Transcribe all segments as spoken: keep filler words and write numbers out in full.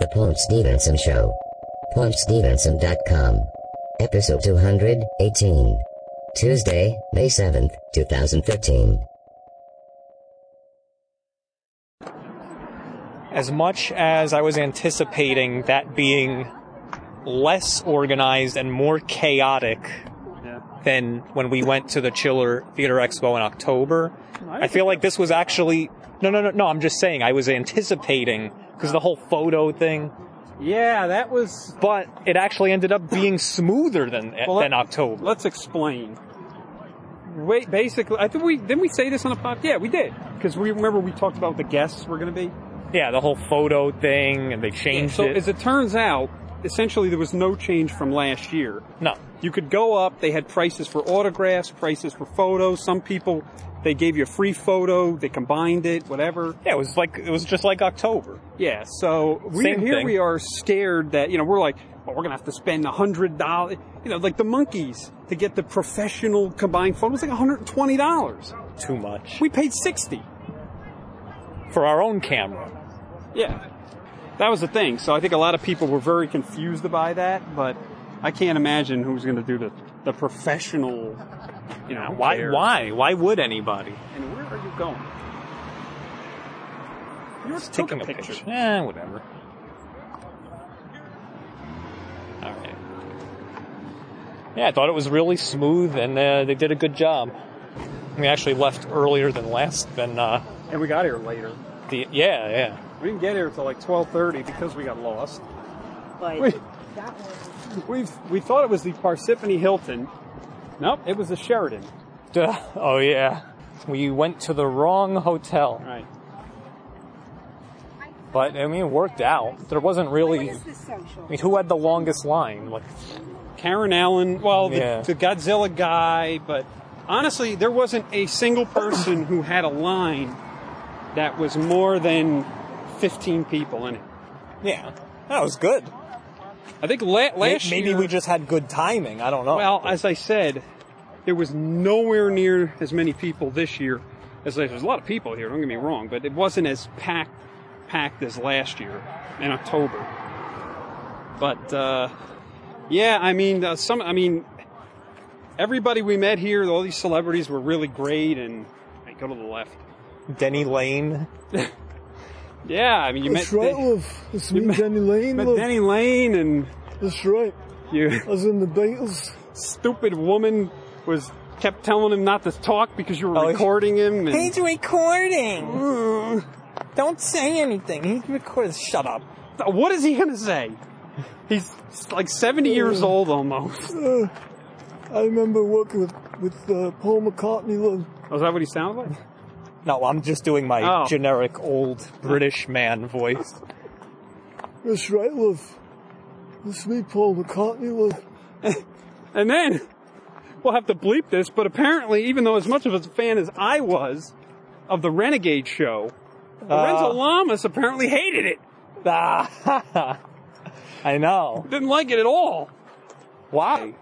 The Paul Stevenson Show. Paul Stevenson dot com. Episode two hundred eighteen. Tuesday, May seventh, twenty fifteen. As much as I was anticipating that being less organized and more chaotic yeah. than when we went to the Chiller Theater Expo in October, no, I, I feel like this was actually... No, no, no, no, I'm just saying I was anticipating, because the whole photo thing... Yeah, that was... But it actually ended up being smoother than well, than let, October. Let's explain. Wait, basically, I think we... Didn't we say this on a podcast? Yeah, we did, because we remember we talked about the guests were going to be... Yeah, the whole photo thing, and they changed yeah, so it. So, as it turns out, essentially there was no change from last year. No. You could go up, they had prices for autographs, prices for photos. Some people, they gave you a free photo, they combined it, whatever. Yeah, it was like it was just like October. Yeah, so we, Same here thing. we are scared that, you know, we're like, well, we're going to have to spend one hundred dollars. You know, like the monkeys, to get the professional combined photo was like one hundred twenty dollars. Too much. We paid sixty dollars. For our own camera. Yeah. That was the thing. So I think a lot of people were very confused by that, but I can't imagine who's going to do the, the professional, you know, why, care. why, why would anybody? And where are you going? You're just taking a picture. picture. Eh, whatever. All right. Yeah, I thought it was really smooth and uh, they did a good job. We actually left earlier than last, than, uh, and we got here later. The, yeah, yeah. We didn't get here until like twelve thirty because we got lost. But we, that one. We've, we thought it was the Parsippany Hilton. Nope, it was the Sheridan. Duh. Oh, yeah. We went to the wrong hotel. Right. But, I mean, it worked out. There wasn't really... What is the social? I mean, who had the longest line? Like Karen Allen, well, yeah. the, the Godzilla guy, but honestly, there wasn't a single person who had a line that was more than fifteen people in it. Yeah, that was good. I think la- last maybe, maybe year... Maybe we just had good timing, I don't know. Well, as I said, there was nowhere near as many people this year. As I, there's a lot of people here, don't get me wrong, but it wasn't as packed packed as last year in October. But, uh, yeah, I mean, uh, some, I mean, everybody we met here, all these celebrities were really great, and I go to the left. Denny Lane. Yeah, I mean, you That's met... That's right, love. It's me, met, Denny Lane, met love. Denny Lane, and... That's right. You... I was in the Beatles. Stupid woman was... kept telling him not to talk because you were oh, recording him, and... He's recording! Mm. Don't say anything. He's recording. Shut up. What is he gonna say? He's, like, seventy uh, years old, almost. Uh, I remember working with, with uh, Paul McCartney, love. Oh, is that what he sounded like? No, I'm just doing my oh. generic old British man voice. That's right, love. That's me, Paul McCartney, love. And then, we'll have to bleep this, but apparently, even though as much of a fan as I was of the Renegade show, uh, Lorenzo Lamas apparently hated it. Uh, I know. Didn't like it at all. Why?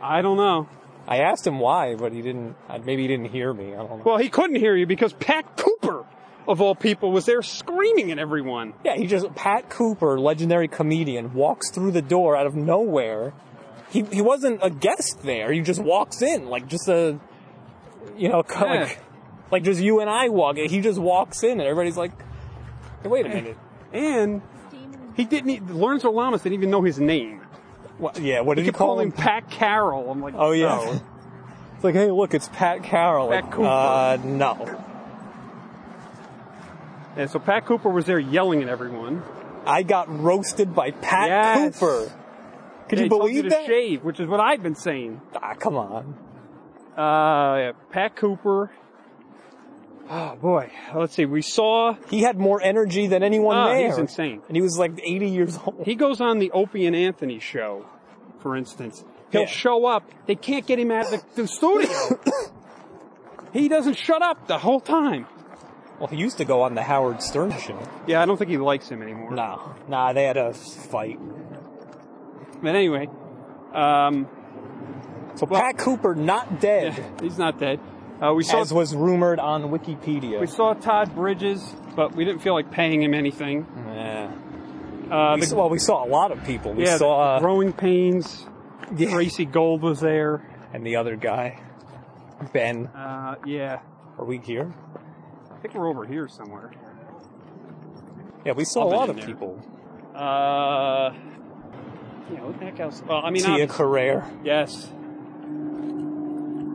I don't know. I asked him why, but he didn't, maybe he didn't hear me, I don't know. Well, he couldn't hear you because Pat Cooper, of all people, was there screaming at everyone. Yeah, he just, Pat Cooper, legendary comedian, walks through the door out of nowhere. He he wasn't a guest there, he just walks in, like just a, you know, yeah. like, like just you and I walk in, he just walks in and everybody's like, hey, wait a minute. And he didn't, Lorenzo Lamas didn't even know his name. What, yeah, what did he call him? him? Pat Carroll. I'm like, oh yeah. No. It's like, hey, look, it's Pat Carroll. Pat Cooper. Uh, no. And so Pat Cooper was there yelling at everyone. I got roasted by Pat yes. Cooper. Could yeah, you believe you that? To shave, which is what I've been saying. Ah, come on. Uh, yeah, Pat Cooper. Oh boy, let's see. We saw he had more energy than anyone oh, there. He's insane, and he was like eighty years old. He goes on the Opie and Anthony show, for instance. He'll yeah. show up. They can't get him out of the, the studio. He doesn't shut up the whole time. Well, he used to go on the Howard Stern show. Yeah, I don't think he likes him anymore. Nah, nah, they had a fight. But anyway, um, so well, Pat Cooper not dead. Yeah, he's not dead. Uh, we saw, as was rumored on Wikipedia. We saw Todd Bridges, but we didn't feel like paying him anything. Yeah. Uh, we the, saw, well, we saw a lot of people. We yeah, saw the Growing Pains. Yeah. Tracy Gold was there, and the other guy, Ben. Uh, yeah. Are we here? I think we're over here somewhere. Yeah, we saw I'll a lot of there. people. Uh, yeah, what the heck else? Well, I mean, Tia Carrere. Yes.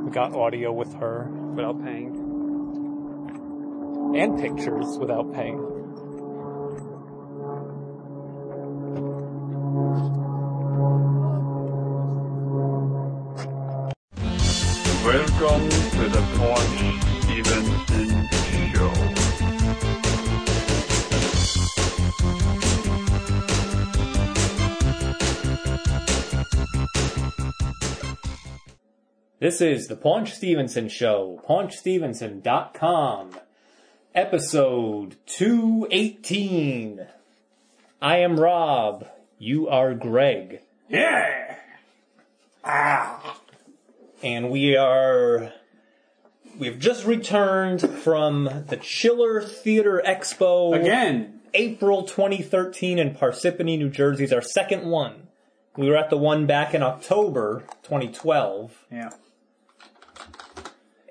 We got audio with her without paying, and pictures without paying. Welcome to the Paunch Stevenson Show. This is the Paunch Stevenson Show, paunch stevenson dot com, episode two eighteen. I am Rob, you are Greg. Yeah! Ah! And we are, we've just returned from the Chiller Theater Expo. Again. April twenty thirteen in Parsippany, New Jersey. It's our second one. We were at the one back in October twenty twelve. Yeah.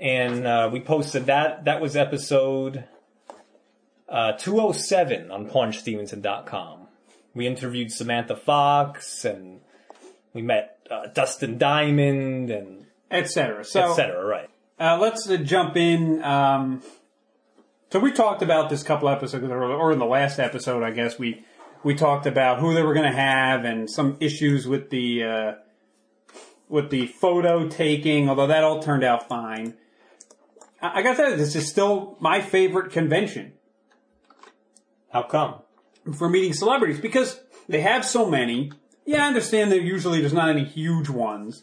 And uh, we posted that. That was episode uh, two oh seven on paunch stevenson dot com. We interviewed Samantha Fox, and we met uh, Dustin Diamond, and et cetera. So, et cetera, right. Uh, let's uh, jump in. Um, so we talked about this couple episodes, or in the last episode, I guess, we we talked about who they were going to have and some issues with the uh, with the photo taking, although that all turned out fine. I, I got to tell you, this is still my favorite convention. How come? For meeting celebrities, because they have so many. Yeah, I understand that usually there's not any huge ones.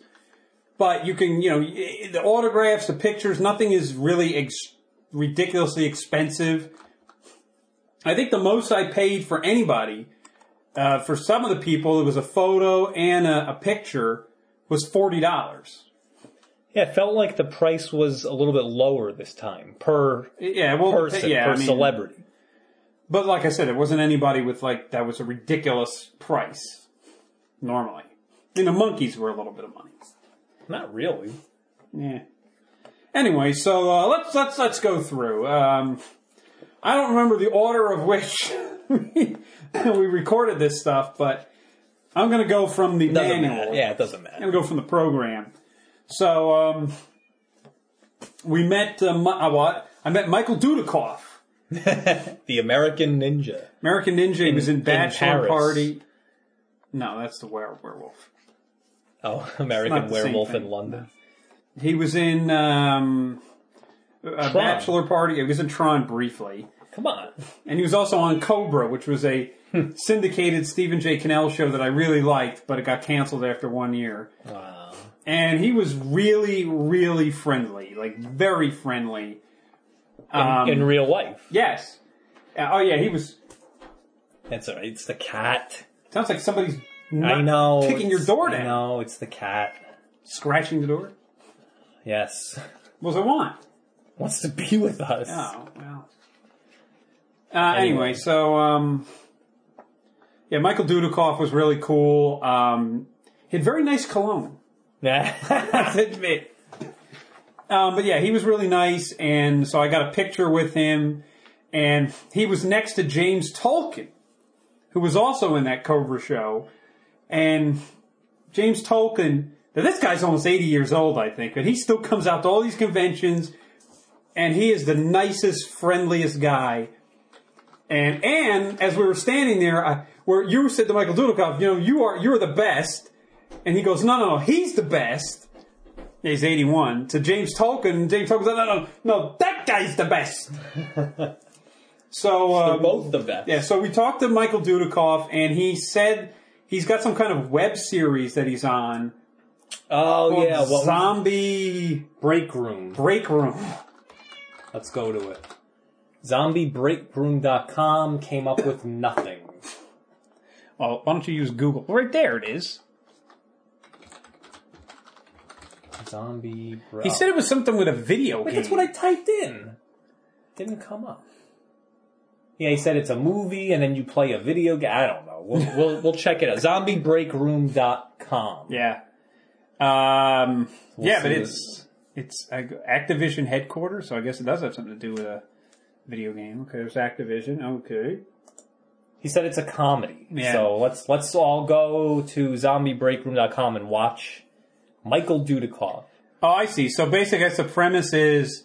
But you can, you know, the autographs, the pictures, nothing is really ex- ridiculously expensive. I think the most I paid for anybody, uh, for some of the people, it was a photo and a, a picture, was forty dollars. Yeah, it felt like the price was a little bit lower this time, per yeah, well, person, yeah, per I mean, celebrity. But like I said, it wasn't anybody with, like, that was a ridiculous price, normally. And the monkeys were a little bit of money. Not really. Yeah. Anyway, so uh, let's let's let's go through. Um, I don't remember the order of which we recorded this stuff, but I'm going to go from the manual. Matter. Yeah, it doesn't matter. I'm going to go from the program. So um, we met. Uh, my, well, I met Michael Dudikoff, the American Ninja. American Ninja. In, he was in Bachelor Party. No, that's the were- werewolf. Oh, American Werewolf in London. No. He was in um, a Bachelor Party. He was in Tron briefly. Come on. And he was also on Cobra, which was a syndicated Stephen J. Cannell show that I really liked, but it got canceled after one year. Wow. And he was really, really friendly. Like, very friendly. Um, in, in real life? Yes. Uh, oh, yeah, he was... That's all right. It's the cat. Sounds like somebody's... Not I know. Kicking your door down. I know, it's the cat. Scratching the door? Yes. What does it want? Wants to be with us. Oh, well. Uh, anyway. anyway, so, um, yeah, Michael Dudikoff was really cool. Um, he had very nice cologne. Yeah. That's admit. Um, but yeah, he was really nice, and so I got a picture with him, and he was next to James Tolkan, who was also in that Cobra show. And James Tolkan, now this guy's almost eighty years old, I think, but he still comes out to all these conventions, and he is the nicest, friendliest guy. And and as we were standing there, I, where you said to Michael Dudikoff, you know, you are you're the best, and he goes, no, no, no, he's the best. And he's eighty-one. To James Tolkan, James Tolkan's like, no, no, no, that guy's the best. So um, they're both the best. Yeah. So we talked to Michael Dudikoff, and he said. He's got some kind of web series that he's on. Oh, yeah. Well, Zombie... Breakroom. Breakroom. Let's go to it. zombie break room dot com came up with nothing. Well, why don't you use Google? Right there it is. Zombie... Bro. He said it was something with a video Wait, game. That's what I typed in. Didn't come up. Yeah, he said it's a movie, and then you play a video game. I don't know. We'll we'll, we'll check it out. Zombie Break Room dot com. Yeah. Um. We'll yeah, but it's this. it's Activision headquarters, so I guess it does have something to do with a video game. Okay, it's Activision. Okay. He said it's a comedy. Yeah. So let's let's all go to Zombie Break Room dot com and watch Michael Dudikoff. Oh, I see. So basically, I guess the premise is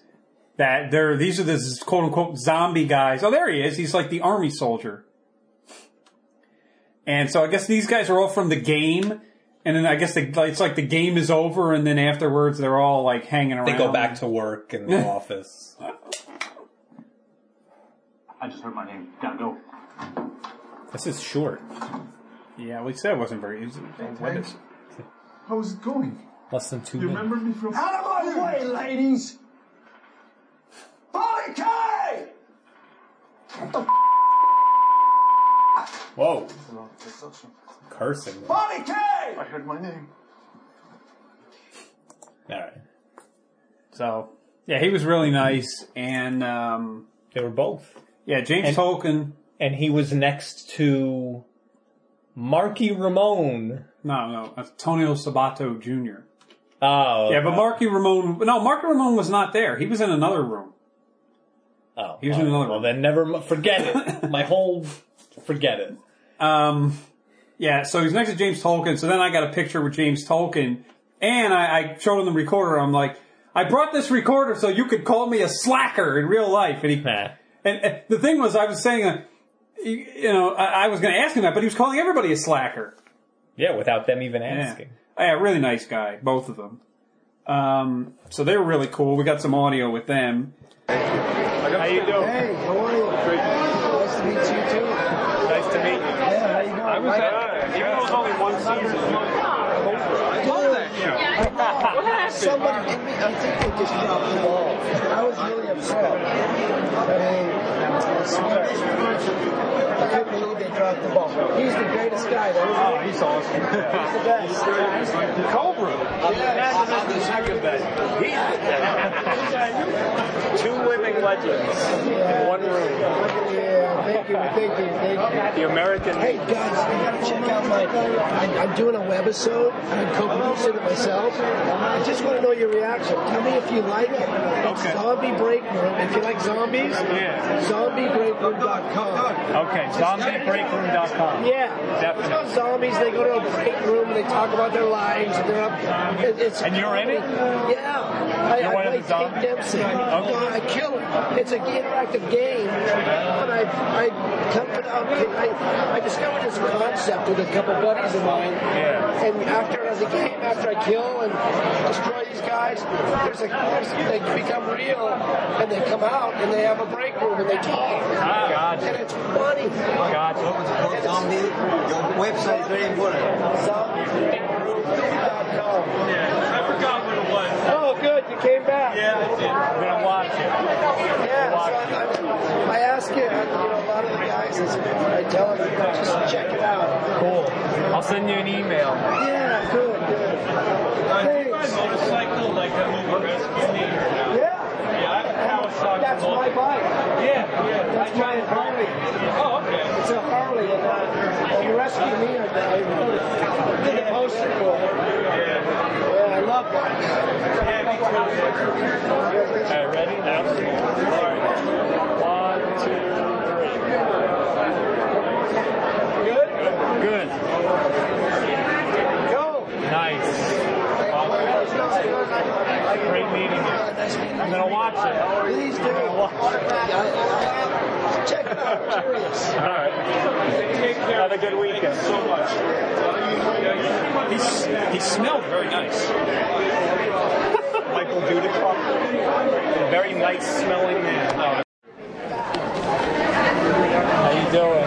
that there, these are the quote-unquote zombie guys. Oh, there he is. He's like the army soldier. And so I guess these guys are all from the game. And then I guess they, it's like the game is over, and then afterwards they're all like hanging around. They go back to work in the office. I just heard my name. Gotta go. This is short. Yeah, we said it wasn't very easy. Hey, how's it going? Less than two you minutes. You remember me from... Out of my way, ladies! Body Kai! What the f***? Whoa. Cursing. Body Kai! I heard my name. Alright. So, yeah, he was really nice, and, um... They were both. Yeah, James and, Tolkan. And he was next to... Marky Ramone. No, no, Antonio Sabato Junior Oh. Yeah, but Marky Ramone... No, Marky Ramone was not there. He was in another room. Oh. He was well, in another room. Well, then never... Forget it. My whole... Forget it. Um, yeah, so he's next to James Tolkan. So then I got a picture with James Tolkan. And I, I showed him the recorder. I'm like, I brought this recorder so you could call me a slacker in real life. And he... Nah. And, and the thing was, I was saying... Uh, You know, I was going to ask him that, but he was calling everybody a slacker. Yeah, without them even asking. Yeah, yeah, really nice guy, both of them. Um, so they were really cool. We got some audio with them. How you doing? Hey, how are you? Great. Nice to meet you, too. Nice to meet you. Yeah, how you doing? I was at, even though it was only one season, I love that show. What happened? Somebody gave me, I think they just dropped the ball. I was really upset. I mean... I swear. I can't believe they dropped the ball. He's the greatest guy. Oh, he's awesome. He's the best. The Cobra. Yes. I'm the second best. He's the two living legends in one room. Yeah, thank you, thank you, thank you. The American. Hey, guys, you got to check out my, I, I'm doing a webisode. I'm co-producing it myself. I just want to know your reaction. Tell me if you like it. It's okay. Zombie Break Room. If you like zombies, yeah. Zombie Break Room dot com. Okay, Zombie Break Room dot com. Yeah. Definitely. It's about zombies. They go to a break room and they talk about their lives. And, they're up, it, it's and you're in it? Yeah. I, I play Tate Dempsey. Okay. I kill him. It's an interactive game. And I, I, come it up, I, I discovered this concept with a couple buddies of mine. Yeah. And after, as a game, after I kill and destroy these guys, there's a, there's, they become real and they come out and they have a break room and they talk. Ah, gotcha. And it's funny. Oh, gotcha. Your website is very important. Zombie Break Room dot com. Yeah, I forgot what it was. Oh, good. You came back. Yeah, I did. I'm going to watch it. Yeah, watch so I, I, I ask you, you know, a lot of the guys, I tell them, just check it out. Cool. I'll send you an email. Yeah, good, good. Uh, do you buy a motorcycle like that movie Rescue Me? Yeah. Yeah, I have a Kawasaki. That's my bike. Yeah, yeah. That's my Harley. Oh, okay. It's a Harley, and uh, Rescue Me, I did a poster for it. Yeah. Yeah, I love that. Yeah, me too. All right, ready? Now. All right. One, two, three. Good? Good. Go. Nice. Great meeting you. I'm going to watch it. Please do. Check it out. I'm curious. All right. Have a good weekend. Thank you so much. He's, he smelled very nice. Michael Dudikoff. Very nice smelling man. Oh. How you doing?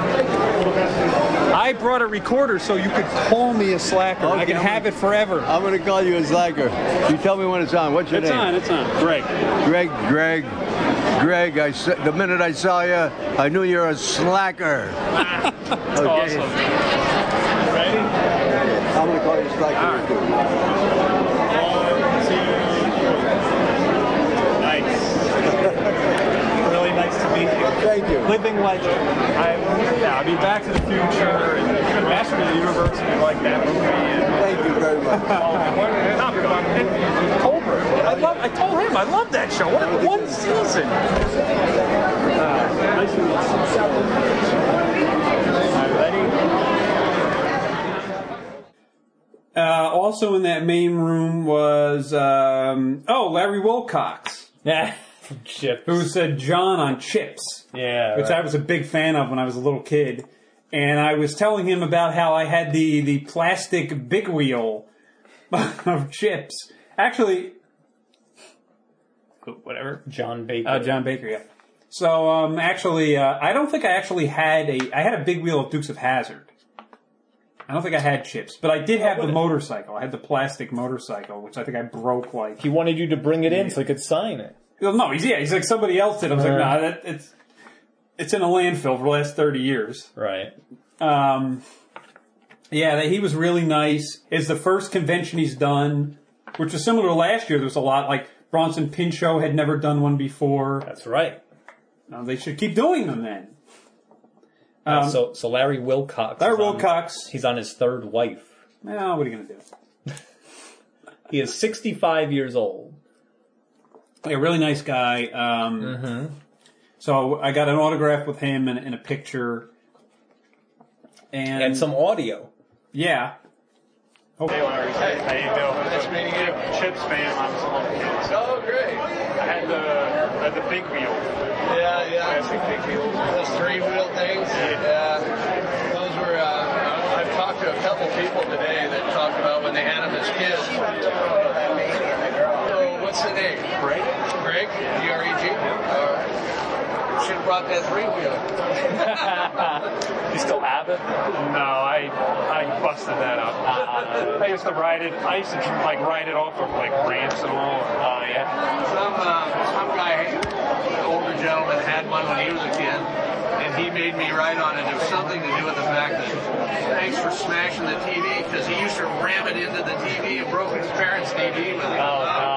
I brought a recorder so you could call me a slacker. Okay, I can have it forever. I'm going to call you a slacker. You tell me when it's on. What's your it's name? It's on. It's on. Greg. Greg. Greg. Greg. I the minute I saw you, I knew you were a slacker. That's okay. Awesome. Ready? I'm going to call you a slacker. All right. One, two, three. Nice. Really nice to meet you. meet you. Thank you. Living legend. I, yeah, I mean, Back to the Future and Master of the Universe, and like that movie. And, thank you very much. Not about fifty, Cobra. I love. I told him I love that show. What in one season? Uh, nice to meet you. Ready? Uh, also in that main room was, um, oh, Larry Wilcox. Yeah. Chips. Who said John on Chips. Yeah. Which right. I was a big fan of when I was a little kid. And I was telling him about how I had the, the plastic big wheel of Chips. Actually, whatever. Jon Baker. Uh, Jon Baker, yeah. So, um, actually, uh, I don't think I actually had a, I had a big wheel of Dukes of Hazzard. I don't think I had Chips, but I did have the motorcycle. I had the plastic motorcycle, which I think I broke, like... He wanted you to bring it in so he could sign it. Well, no, he's, yeah, he's like, somebody else did. I was uh, like, nah, that, it's it's in a landfill for the last thirty years. Right. Um, yeah, he was really nice. It's the first convention he's done, which was similar to last year. There was a lot, like, Bronson Pinchot had never done one before. That's right. Now they should keep doing them then. Um, uh, so, so Larry Wilcox. Larry Wilcox. On, he's on his third wife. Well, what are you going to do? He is sixty-five years old. A really nice guy. Um, mm-hmm. So I got an autograph with him and, and a picture. And, and some audio. Yeah. Okay. Hey, Larry. Hey. How you doing? Nice meeting you. Chips fan. I was a little kid. Oh, great. I had the, had the big wheel. Yeah, yeah. Classic big wheels. Those three-wheel things. Yeah. yeah. Those were, uh, I've talked to a couple people today that talked about when they had them as kids. So, what's the name? Greg. Greg? D R E G? All right. Should have brought that three-wheel. You still have it? No, I I busted that up. Uh, I used to ride it. I used to, like, ride it off of, like, ramps and all. Oh, uh, yeah. Some, uh, some guy... An older gentleman had one when he was a kid, and he made me ride on it. It was something to do with the fact that thanks for smashing the T V, because he used to ram it into the T V and broke his parents' D V D with it. Oh, no.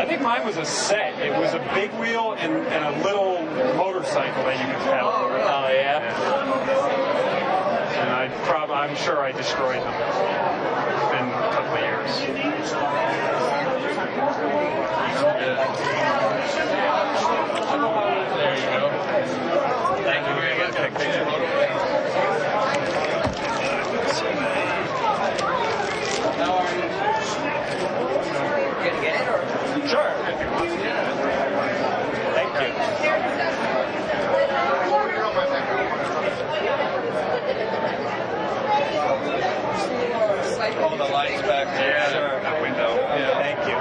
I think mine was a set. It was a big wheel and, and a little motorcycle that you could pedal. Oh, really? Oh, yeah. yeah. And I prob- I'm sure I destroyed them in a couple of years. Yeah. There you go. Thank you very much. How are you? You gonna get it or? Sure. If you want to get it. Thank you. All the lights back there. Yeah, sure. That window. Yeah. Thank you.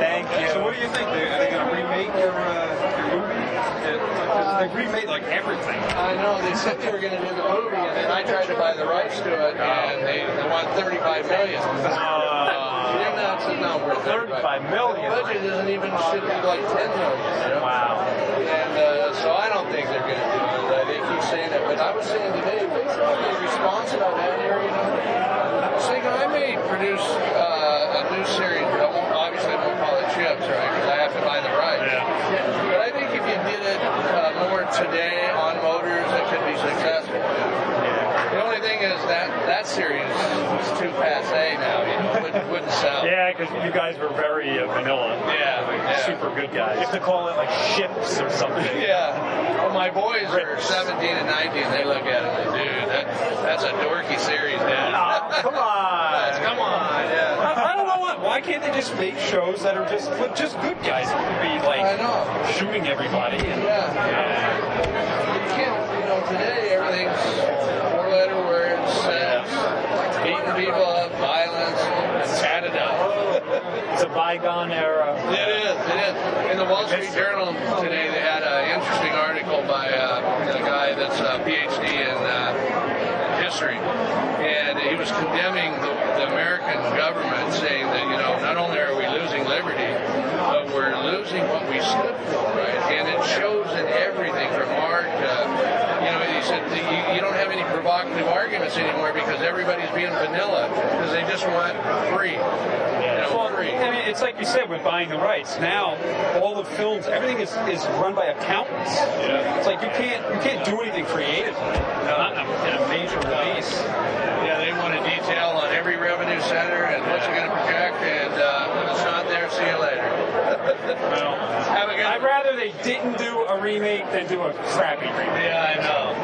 Thank you. So what do you think? Are they going to remake your, uh, your movie? Uh, they remade, like, everything. I know. They said they were going to do the movie, and then I tried to buy the rights to it, and they, they want thirty-five million dollars. Uh, you know, it's not worth thirty-five million dollars. The budget isn't even, should be like ten million dollars. You know? Wow. And uh, so I don't think they're going to do it. Uh, they keep saying it. But I was saying today, the response about that area, you know, I was thinking I may produce uh, a new series. Obviously, I won't call it Chips, right? Because I have to buy the rights. Yeah. But I think if you did it uh, more today on motors, it could be successful. Yeah. The only thing is that that series is too passe now. You know, wouldn't, wouldn't sell. Yeah, because you guys were very uh, vanilla. Yeah, like, yeah, super good guys. You have to call it like Ships or something. Yeah. Well, my boys are seventeen and nineteen. And they look at it and dude, that, that's a dorky series, man. Oh, come on. Yes, come on. Yeah. Why can't they just make shows that are just just good guys who would be like shooting everybody? And, yeah. yeah. You can't, you know, today everything's four letter words, sex, yeah. beating people up, violence, it's tatted up. It's a bygone era. It is, it is. In the Wall Street Journal today, they had an interesting article by uh, a guy that's a P H D in uh, history, and he was condemning the the American government, saying that, you know, not only are we losing liberty, but we're losing what we stood for, right? And it shows in everything from art, uh, you know, he said, you, you don't have any provocative arguments this anymore because everybody's being vanilla because they just want free. You know, well, free. I mean, it's like you said with buying the rights. Now all the films, everything is, is run by accountants. Yeah. It's like you can't you can't do anything creatively. No. Not in a, in a major release. Yeah, they want a detail on every revenue center and what's it going to project, and uh, when it's not there, see you later. Well, have a good I'd rather they didn't do a remake than do a crappy remake. Yeah, I know.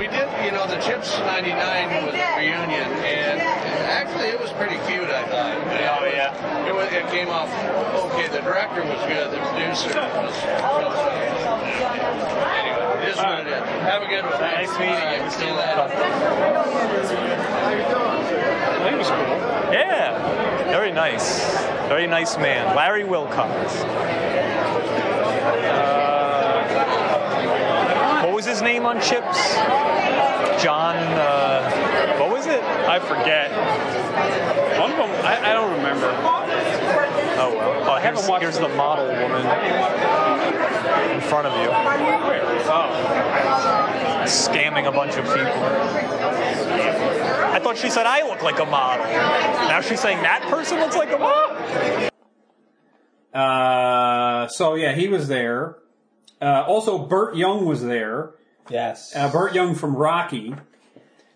We did, you know, the Chips ninety-nine was a reunion, and actually it was pretty cute, I thought. Oh, yeah. It, was, it came off, okay, the director was good, the producer was good. Anyway. This one, right. Have a good one. Nice meeting you. See you later. How you doing? That was cool. Yeah. Very nice. Very nice man. Larry Wilcox. Uh, what was his name on Chips? John, uh, what was it? I forget. One of them, I, I don't remember. Oh, well. Oh, here's, here's the model woman. In front of you. Oh. Scamming a bunch of people. I thought she said I look like a model. Now she's saying that person looks like a model. Uh, so, yeah, he was there. Uh, also, Burt Young was there. Yes. Uh, Burt Young from Rocky.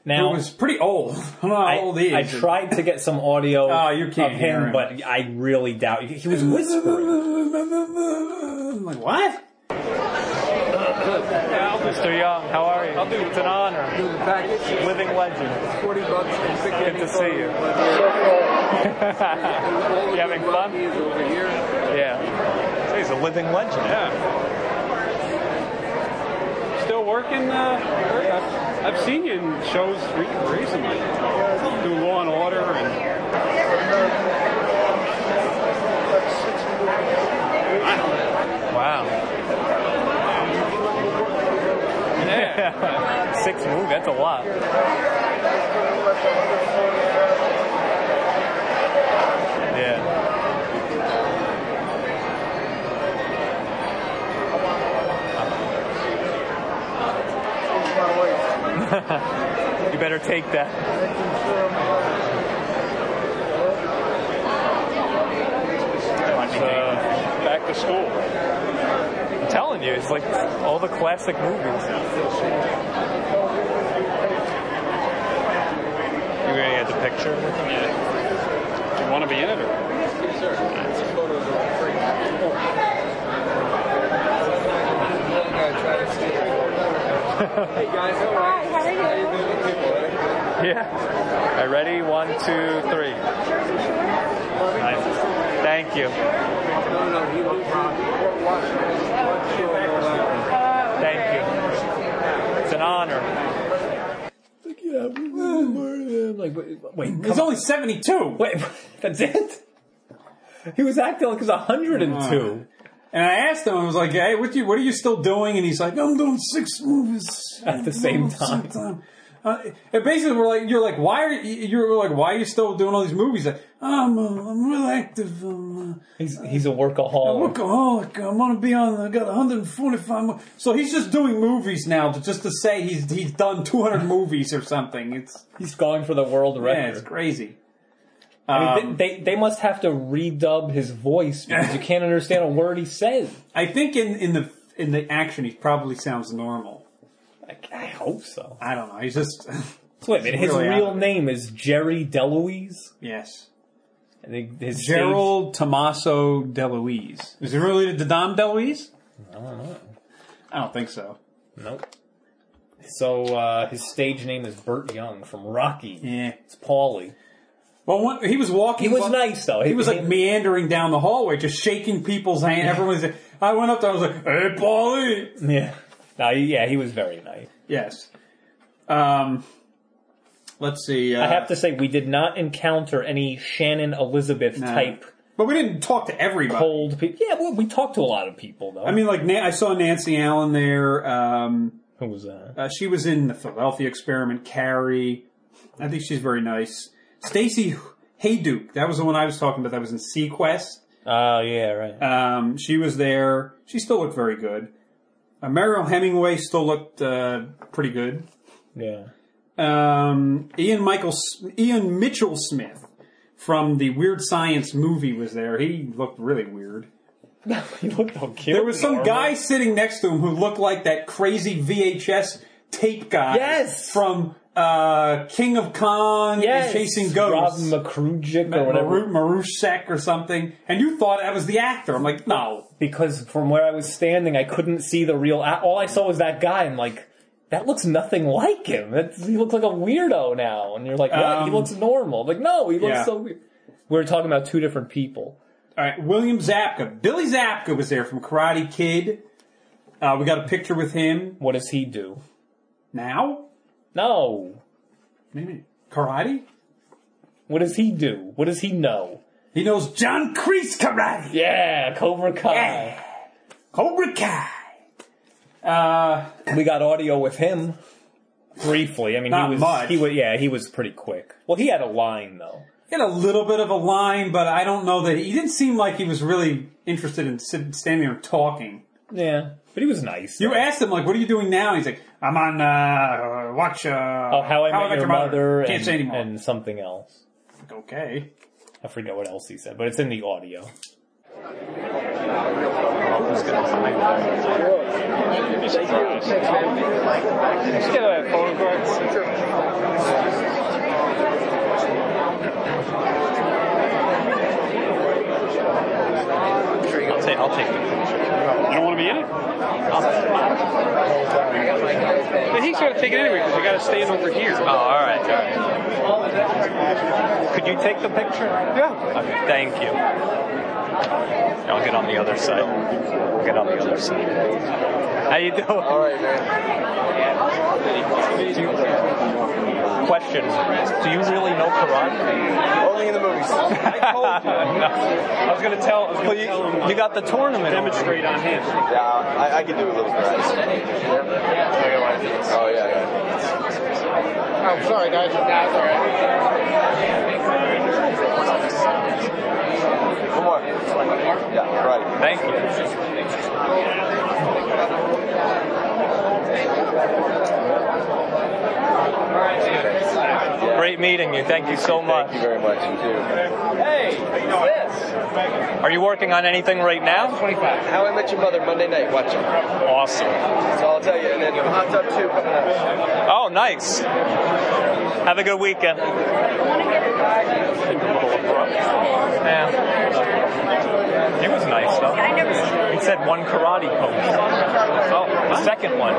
Now, who was pretty old. I don't know how I, old he is. I tried to get some audio oh, you can't of him, him, but I really doubt it. He was whispering. I'm like, what? Now, Mister Young, how are you? I'll do it. It's an honor. Do the package. Living legend. It's forty bucks. It's good to see you. You having fun? Yeah. So he's a living legend. Yeah. Still working? Uh, I've, I've seen you in shows recently. Do Law and Order and... Wow. Yeah. Six movies, that's a lot. Yeah. You better take that. Uh, back to school. I'm telling you, it's like all the classic movies. You're going to get the picture? Yeah. Do you want to be in it? Or? Yes, sir. Hey, guys. Hi, how are you? Yeah. All right, ready? One, two, three. Nice. Thank you. Thank you. It's an honor. Like, wait, wait, he's only seventy-two. Wait, that's it? He was acting like he was one hundred two. And I asked him, I was like, hey, what, you, what are you still doing? And he's like, I'm doing six movies. At the same time. time. Uh, and basically, we're like, you're like, why are you? You're like, why are you still doing all these movies? Like, oh, I'm, uh, I'm real active. I'm, uh, he's he's a workaholic. A workaholic. I want to be on. I got one hundred forty-five. Mo- so he's just doing movies now, to, just to say he's he's done two hundred movies or something. It's he's going for the world record. Yeah, it's crazy. Um, I mean, they, they they must have to redub his voice because you can't understand a word he says. I think in, in the in the action, he probably sounds normal. I hope so. I don't know. He's just... So wait a minute. His really real honest. name is Jerry DeLuise? Yes. I think his Gerald stage... Tommaso DeLuise. Is it related to Dom DeLuise? I don't know. I don't think so. Nope. So uh, his stage name is Burt Young from Rocky. Yeah. It's Paulie. Well, when he was walking... He was nice, though. He, he was, like, he... meandering down the hallway, just shaking people's hands. Yeah. Everyone's... I went up there, I was like, hey, Paulie! Yeah. No, yeah, he was very nice. Yes. Um, let's see. Uh, I have to say, we did not encounter any Shannon Elizabeth nah. type. But we didn't talk to everybody. Cold people. Yeah, well, we talked to a lot of people, though. I mean, like, I saw Nancy Allen there. Um, Who was that? Uh, she was in the Philadelphia Experiment. Carrie. I think she's very nice. Stacey Hayduke. That was the one I was talking about. That was in Sequest. Oh, yeah, right. Um, she was there. She still looked very good. Uh, Mariel Hemingway still looked uh, pretty good. Yeah. Um, Ian Michael, Ian Mitchell Smith from the Weird Science movie was there. He looked really weird. He looked all cute. There was some armor. guy sitting next to him who looked like that crazy V H S tape guy. Yes. From uh, King of Kong yes. and Chasing Ghosts. Rob Makrujic or whatever. Marushek or something. And you thought that was the actor. I'm like, no. Because from where I was standing, I couldn't see the real... All I saw was that guy. I'm like... That looks nothing like him. That's, he looks like a weirdo now. And you're like, what? Um, he looks normal. Like, no, he looks yeah. so weird. We're talking about two different people. All right, William Zabka. Billy Zabka was there from Karate Kid. Uh, we got a picture with him. What does he do? Now? No. Maybe karate? What does he do? What does he know? He knows John Kreese karate. Yeah, Cobra Kai. Yeah. Cobra Kai. Uh, we got audio with him briefly. I mean, not he was, much. He was, yeah, he was pretty quick. Well, he had a line though. He had a little bit of a line, but I don't know that he didn't seem like he was really interested in standing there talking. Yeah, but he was nice. You though. asked him like, "What are you doing now?" And he's like, "I'm on uh, watch." Uh, oh, How I, How I Met, Met Your, Your Mother, Mother and, Can't say anymore. And something else. Like, okay, I forget what else he said, but it's in the audio. Let's get a phone card. I'll take, I'll take it. You don't want to be in it? I'll But he's going to take it anyway because we got to stand over here. Oh, all right. All right. Could you take the picture? Yeah. Okay, thank you. I'll get on the other side. I'll get on the other side. How you doing? All right, man. Do you, question. Do you really know karate? Only in the movies. I told you. No. I was going to tell, well, you, tell him. You got the tournament. Demonstrate on him. Yeah, I, I can do a little karate. Oh, yeah, yeah. I'm sorry, guys. That's all right. One more. One more? Yeah, right. Thank you. Yeah. Great meeting you. Thank you so much. Thank you very much. You too. Hey, this. Are you working on anything right now? twenty-five. How I Met Your Mother Monday night. Watch it. Awesome. That's all I'll tell you. And then Hot Tub two coming up. Oh, nice. Have a good weekend. Yeah. He was nice, though. He said one karate pose. Oh, the second one.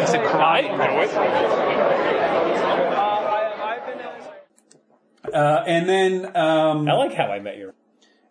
He said karate. Uh, and then... Um, I like How I Met Your...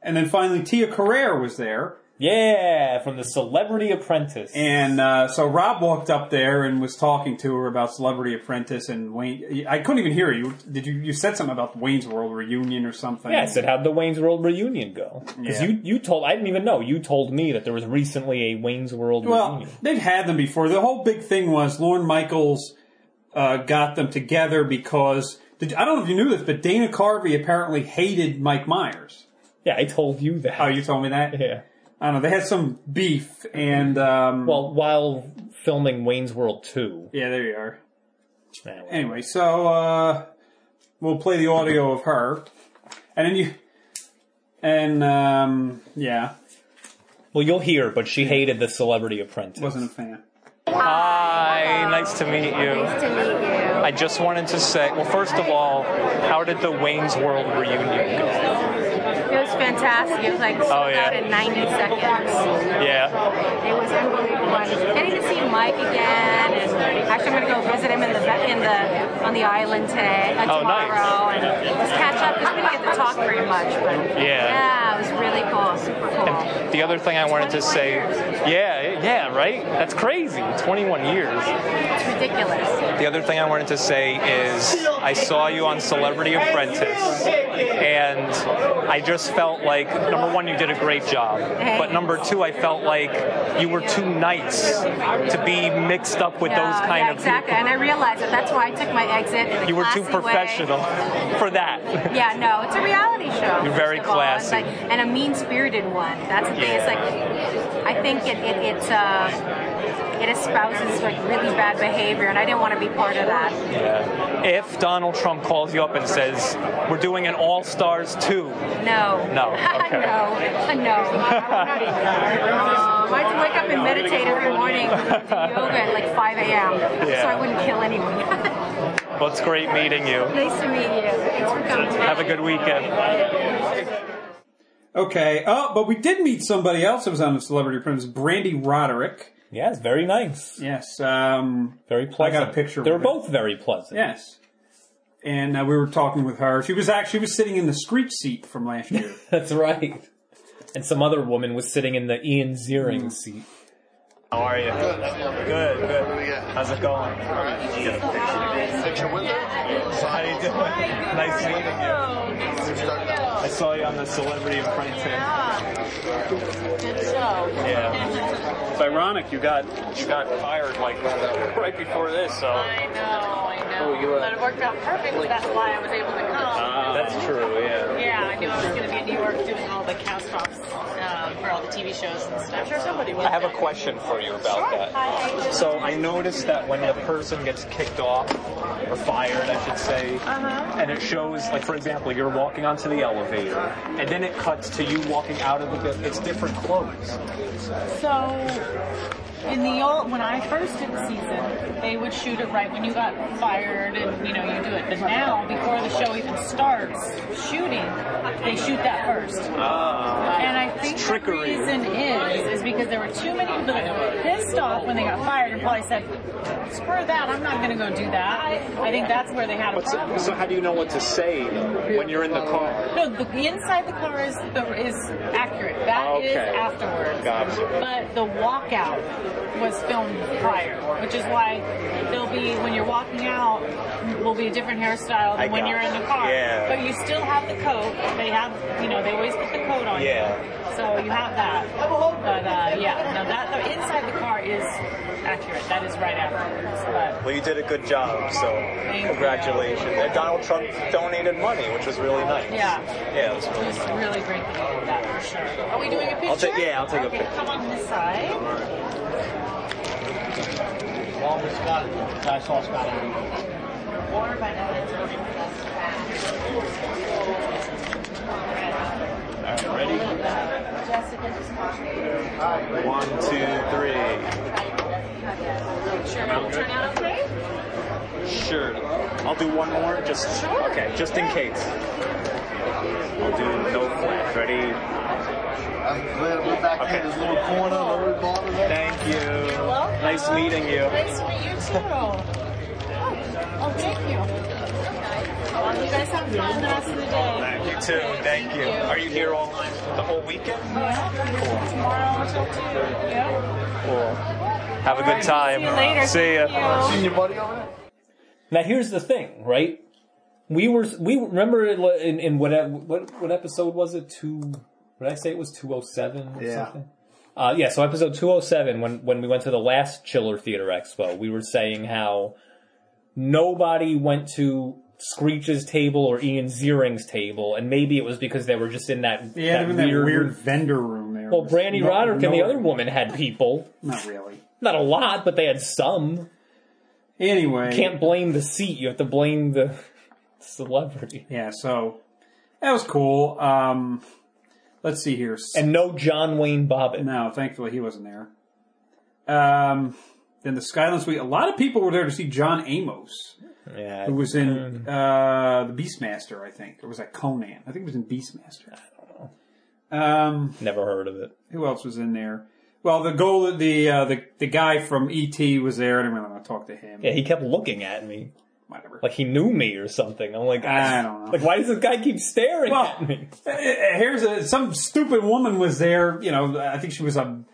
And then finally, Tia Carrere was there. Yeah, from the Celebrity Apprentice. And uh, so Rob walked up there and was talking to her about Celebrity Apprentice and Wayne. I couldn't even hear you. Did you? You said something about the Wayne's World reunion or something? Yeah, I said, how'd the Wayne's World reunion go? Because yeah. you, you told, I didn't even know, you told me that there was recently a Wayne's World well, reunion. Well, they've had them before. The whole big thing was Lorne Michaels uh, got them together because, did, I don't know if you knew this, but Dana Carvey apparently hated Mike Myers. Yeah, I told you that. Oh, you told me that? Yeah. I don't know, they had some beef, and, um... Well, while filming Wayne's World two. Yeah, there you are. Anyway, anyway so, uh... we'll play the audio of her. And then you... And, um... yeah. Well, you'll hear, but she hated the Celebrity Apprentice. Wasn't a fan. Hi, Hi. Nice to meet you. Nice to meet you. I just wanted to say, well, first of all, how did the Wayne's World reunion go? It was fantastic. It was like sold oh, yeah. out in ninety seconds. Yeah. It was unbelievable. I'm getting to see Mike again, and actually I'm going to go visit him in the in the on the island today uh, tomorrow. Oh, nice. And just catch up because we didn't get to talk very much. But yeah. Yeah, it was really cool. Super cool. And the other thing I wanted to say, years. yeah, yeah, right? That's crazy. twenty-one years. It's ridiculous. The other thing I wanted to say is I saw you on Celebrity Apprentice, and I just. Felt like, number one, you did a great job, but number two, I felt like you were too nice to be mixed up with no, those kind yeah, of exactly. people. Exactly, and I realized that that's why I took my exit in a You were too professional way. For that. Yeah, no, it's a reality show. You're very classy. All, and, like, and a mean-spirited one. That's the thing. Yeah. It's like, I think it, it, it's... Uh, it espouses like really bad behavior, and I didn't want to be part of that. Yeah. If Donald Trump calls you up and says, we're doing an All Stars two. No. No. Okay. no. No. I'm not even um, I have to wake up and meditate every morning and do yoga at like five a.m. Yeah. So I wouldn't kill anyone. Well, it's great meeting you. Nice to meet you. Thanks for coming. Have a good weekend. Okay. Oh, but we did meet somebody else who was on the Celebrity Apprentice, Brandy Roderick. Yes, very nice. Yes. Um, very pleasant. I got a picture. They were both very pleasant. Yes. And uh, we were talking with her. She was actually she was sitting in the Screech seat from last year. That's right. And some other woman was sitting in the Ian Ziering mm. seat. How are you? Good. Good, good. How's it going? All right. Get a picture. Picture with her? So how are you doing? Nice meeting you. I saw you on the Celebrity Apprentice. Good show. Yeah. It's ironic you got you got fired like right before this. So. I know, I know. But it worked out perfectly. That's why I was able to come. Uh, that's true. Yeah. Yeah, I knew I was going to be in New York doing all the couch drops. For all the T V shows and stuff. I'm sure somebody would. I have a question for you about sure. that. Hi. So I noticed that when the person gets kicked off, or fired, I should say, uh-huh. and it shows, like, for example, you're walking onto the elevator, and then it cuts to you walking out of the building. It's different clothes. So... In the old, when I first did the season, they would shoot it right when you got fired and, you know, you do it. But now, before the show even starts shooting, they shoot that first. Uh, and I think trickery. The reason is, is because there were too many people that were pissed off when they got fired and probably said, screw that, I'm not going to go do that. I think that's where they had a problem. So how do you know what to say when you're in the car? No, the inside the car is, the, is accurate. That okay. is afterwards. Gotcha. But the walkout was filmed prior, which is why there'll be, when you're walking out, will be a different hairstyle than when you're in the car. Yeah. But you still have the coat. They have, you know, they always put the coat on yeah. you. So you have that. But, uh, yeah, no, that, the inside the car is accurate. That is right afterwards. But. Well, you did a good job, so Thank congratulations. You. And Donald Trump donated money, which was really nice. Yeah. Yeah, it was really it was nice. really great to do that, for sure. Are we doing a picture? I'll take, yeah, I'll take okay, a picture. Come on this side. I saw Scott. Water by now. All right, ready? One, two, three. Sure, it'll turn out okay? Sure. I'll do one more, just sure. okay, just in case. I'll do no flash. Ready? I'm glad we're back okay. in this little corner. Oh. Thank you. You're welcome. Nice meeting you. Nice to meet you too. oh. oh, thank you. Well, you guys have fun the rest of the day. Thank you too. Thank, thank you. you. Are you here all the whole weekend? Yeah. Cool. Tomorrow until two. Yeah. Cool. Have all a good right, time. See you later. See ya. You. Seen your buddy over there? Now here's the thing, right? We were we remember in in what what what episode was it? Two. Would I say it was two oh seven or yeah. something? Uh, yeah, so episode two oh seven, when, when we went to the last Chiller Theater Expo, we were saying how nobody went to Screech's table or Ian Ziering's table, and maybe it was because they were just in that, yeah, that, in weird, that weird vendor room there. Well, Brandy no, Roderick no, and the other woman had people. Not really. Not a lot, but they had some. Anyway. You can't blame the seat. You have to blame the celebrity. Yeah, so that was cool. Um... Let's see here. And no John Wayne Bobbitt. No, thankfully he wasn't there. Um, then the Skyline Suite. A lot of people were there to see John Amos, yeah, who was in uh, the Beastmaster, I think. Or was that Conan? I think it was in Beastmaster. I don't know. Um, Never heard of it. Who else was in there? Well, the goal, the uh, the the guy from E T was there. I didn't really want to talk to him. Yeah, he kept looking at me. Whatever. Like he knew me or something. I'm like, I, I don't know. Like, why does this guy keep staring well, at me? Here's a, some stupid woman was there. You know, I think she was a um,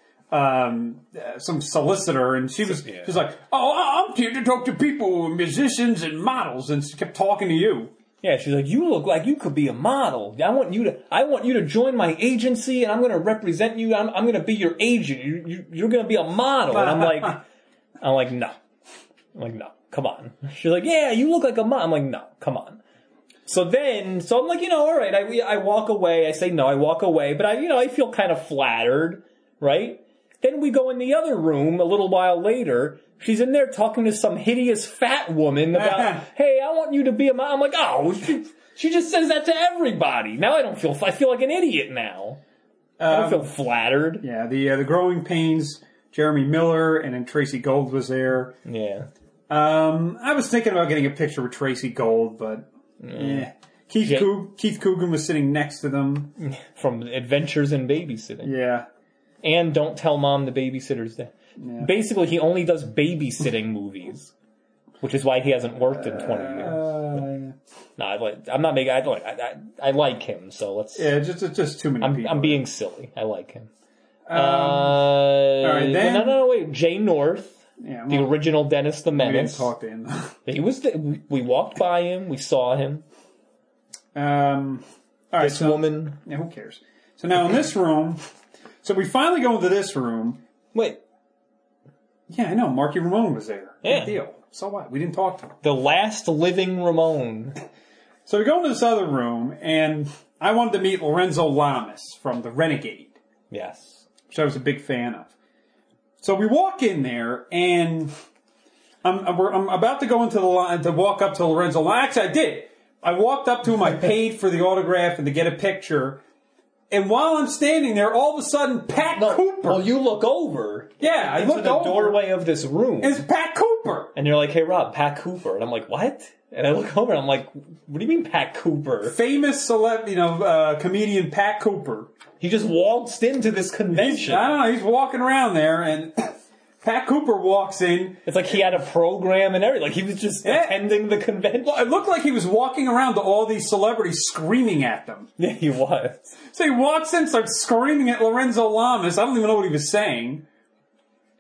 uh, some solicitor, and she was yeah. she's like, oh, I'm here to talk to people, musicians and models, and she kept talking to you. Yeah, she's like, you look like you could be a model. I want you to, I want you to join my agency, and I'm going to represent you. I'm, I'm going to be your agent. You, you, you're going to be a model. And I'm like, I'm like, no, I'm like no. Come on. She's like, yeah, you look like a mom. I'm like, no, come on. So then, so I'm like, you know, all right. I I walk away. I say no. I walk away. But I, you know, I feel kind of flattered, right? Then we go in the other room a little while later. She's in there talking to some hideous fat woman about, hey, I want you to be a mom. I'm like, oh, she, she just says that to everybody. Now I don't feel, I feel like an idiot now. Um, I don't feel flattered. Yeah, the, uh, the Growing Pains, Jeremy Miller, and then Tracy Gold was there. Yeah. Um, I was thinking about getting a picture with Tracy Gold, but, mm. eh. Keith, J- Coog- Keith Coogan was sitting next to them. From Adventures in Babysitting. Yeah. And Don't Tell Mom the Babysitter's Dead. Yeah. Basically, he only does babysitting movies, which is why he hasn't worked in twenty years. But, no, I like, I'm not making. I, I, I like him, so let's. Yeah, just just too many. I'm, people. I'm being silly. I like him. Um, uh, all right, then. No, no, no, wait. Jay North, yeah, well, the original Dennis the Menace. We didn't talk to him. He was. The, we walked by him. We saw him. Um. All right, this so, woman. Yeah, who cares? So now in this room, so we finally go into this room. Wait. Yeah, I know. Marky Ramone was there. Yeah. Big deal. So what? We didn't talk to him. The last living Ramone. So we go into this other room, and I wanted to meet Lorenzo Lamas from the Renegade. Yes. Which I was a big fan of. So we walk in there, and I'm I'm about to go into the line to walk up to Lorenzo Lamas. Actually, I did. I walked up to him. I paid for the autograph and to get a picture. And while I'm standing there, all of a sudden, Pat no, Cooper. Well, you look over. Yeah, I look over. Into the doorway of this room. It's Pat Cooper. And you're like, hey, Rob, Pat Cooper. And I'm like, what? And I look over and I'm like, what do you mean Pat Cooper? Famous celebrity, you know, uh, comedian Pat Cooper. He just waltzed into this convention. He's, I don't know. He's walking around there and Pat Cooper walks in. It's like he had a program and everything. Like he was just yeah. attending the convention. Well, it looked like he was walking around to all these celebrities screaming at them. Yeah, he was. So he walks in, starts screaming at Lorenzo Lamas. I don't even know what he was saying.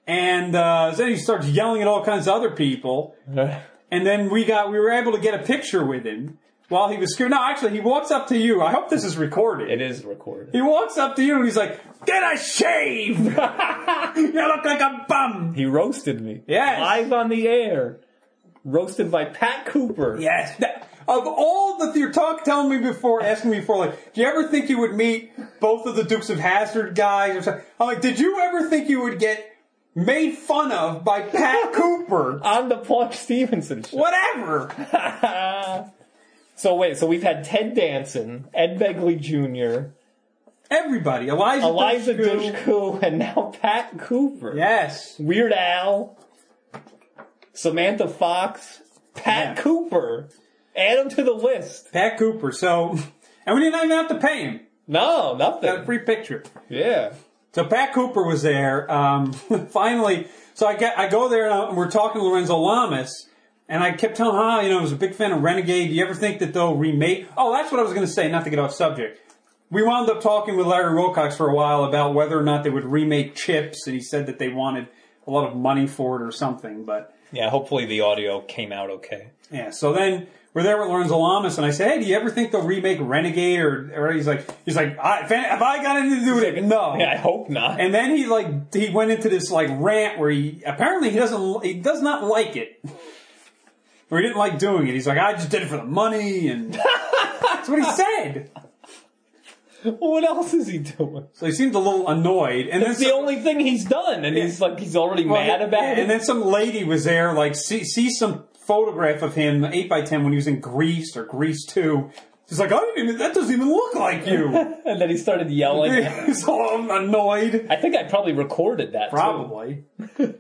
And uh, then he starts yelling at all kinds of other people. And then we got we were able to get a picture with him while he was screaming. No, actually, he walks up to you. I hope this is recorded. It is recorded. He walks up to you and he's like, get a shave! You look like a bum! He roasted me. Yes. Live on the air. Roasted by Pat Cooper. Yes. That, of all the... You're talk, telling me before, asking me before, like, do you ever think you would meet both of the Dukes of Hazzard guys? Or something? I'm like, did you ever think you would get made fun of by Pat Cooper? On the Paul Stevenson show. Whatever! So, wait. So, we've had Ted Danson, Ed Begley Junior, everybody. Eliza, Eliza Dushku, and now Pat Cooper. Yes. Weird Al, Samantha Fox, Pat yeah. Cooper. Add him to the list. Pat Cooper. So, and we didn't even have to pay him. No, nothing. Got a free picture. Yeah. So, Pat Cooper was there. Um, finally, so I get, I go there and we're talking to Lorenzo Lamas. And I kept telling him, oh, you know, I was a big fan of Renegade. Do you ever think that they'll remake? Oh, that's what I was going to say, not to get off subject. We wound up talking with Larry Wilcox for a while about whether or not they would remake Chips, and he said that they wanted a lot of money for it or something. But yeah, hopefully the audio came out okay. Yeah, so then we're there with Lorenzo Lamas, and I said, hey, do you ever think they'll remake Renegade? Or, or he's like, he's like, I, have I got anything to do with it? No. Yeah, I hope not. And then he like he went into this like rant where he apparently he doesn't he does not like it. Or he didn't like doing it. He's like, I just did it for the money, and that's what he said. Well, what else is he doing? So he seemed a little annoyed. And that's the some, only thing he's done, and yeah. he's like, he's already well, mad about yeah, it. And then some lady was there, like, see, see some photograph of him, eight by ten, when he was in Grease, or Grease two. He's like, I didn't even, that doesn't even look like you. And then he started yelling. He's all annoyed. I think I probably recorded that, Probably. Too.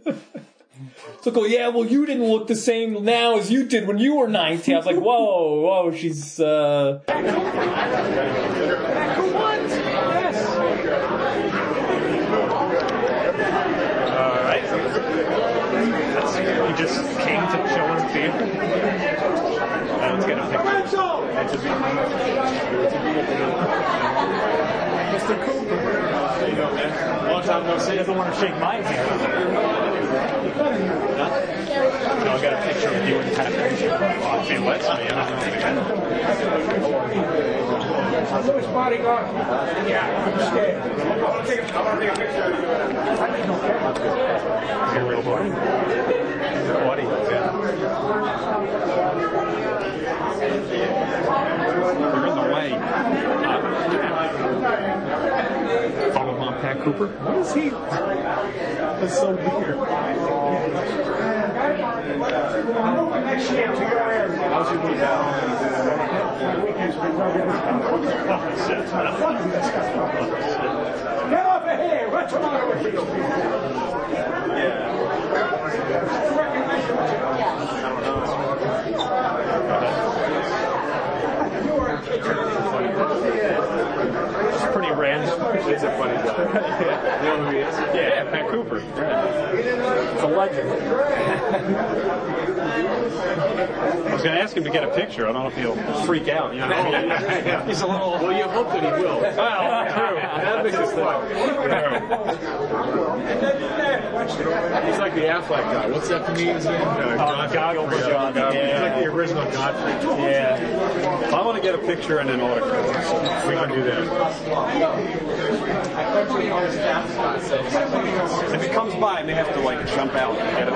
So cool. Yeah, well, you didn't look the same now as you did when you were nineteen. I was like, whoa, whoa, she's, uh... Pat Cooper. Pat Cooper. What? Yes. All right. That's, we just came to Chiller Theater. Let's get a picture. Mister Cooper. You know, man. Long time no see. He doesn't want to shake my hand. No, I got a picture of you and Pat. If he lets me, I don't know. Louis bodyguard. Yeah, I'm scared. I want to take a picture of you. I think no. Is he a real boy? He's a buddy. Yeah. We're in the way. Follow my Pat Cooper. What is he? That's so weird. Get over here! What's wrong with you? It's pretty random. It's a funny guy. Yeah. You know who he is? Yeah, yeah, Pat Cooper. Yeah. It's a legend. I was going to ask him to get a picture. I don't know if he'll freak out. You know, yeah. He's a little. Well, you hope that he will. Well, true. That makes us laugh. He's like the Affleck guy. What's that comedian's name? Uh, oh, Godfrey. John. Yeah. He's like the original Godfrey. Yeah. I want to get a picture and an autograph. We can do that. If he comes by, they have to like jump out. Get it.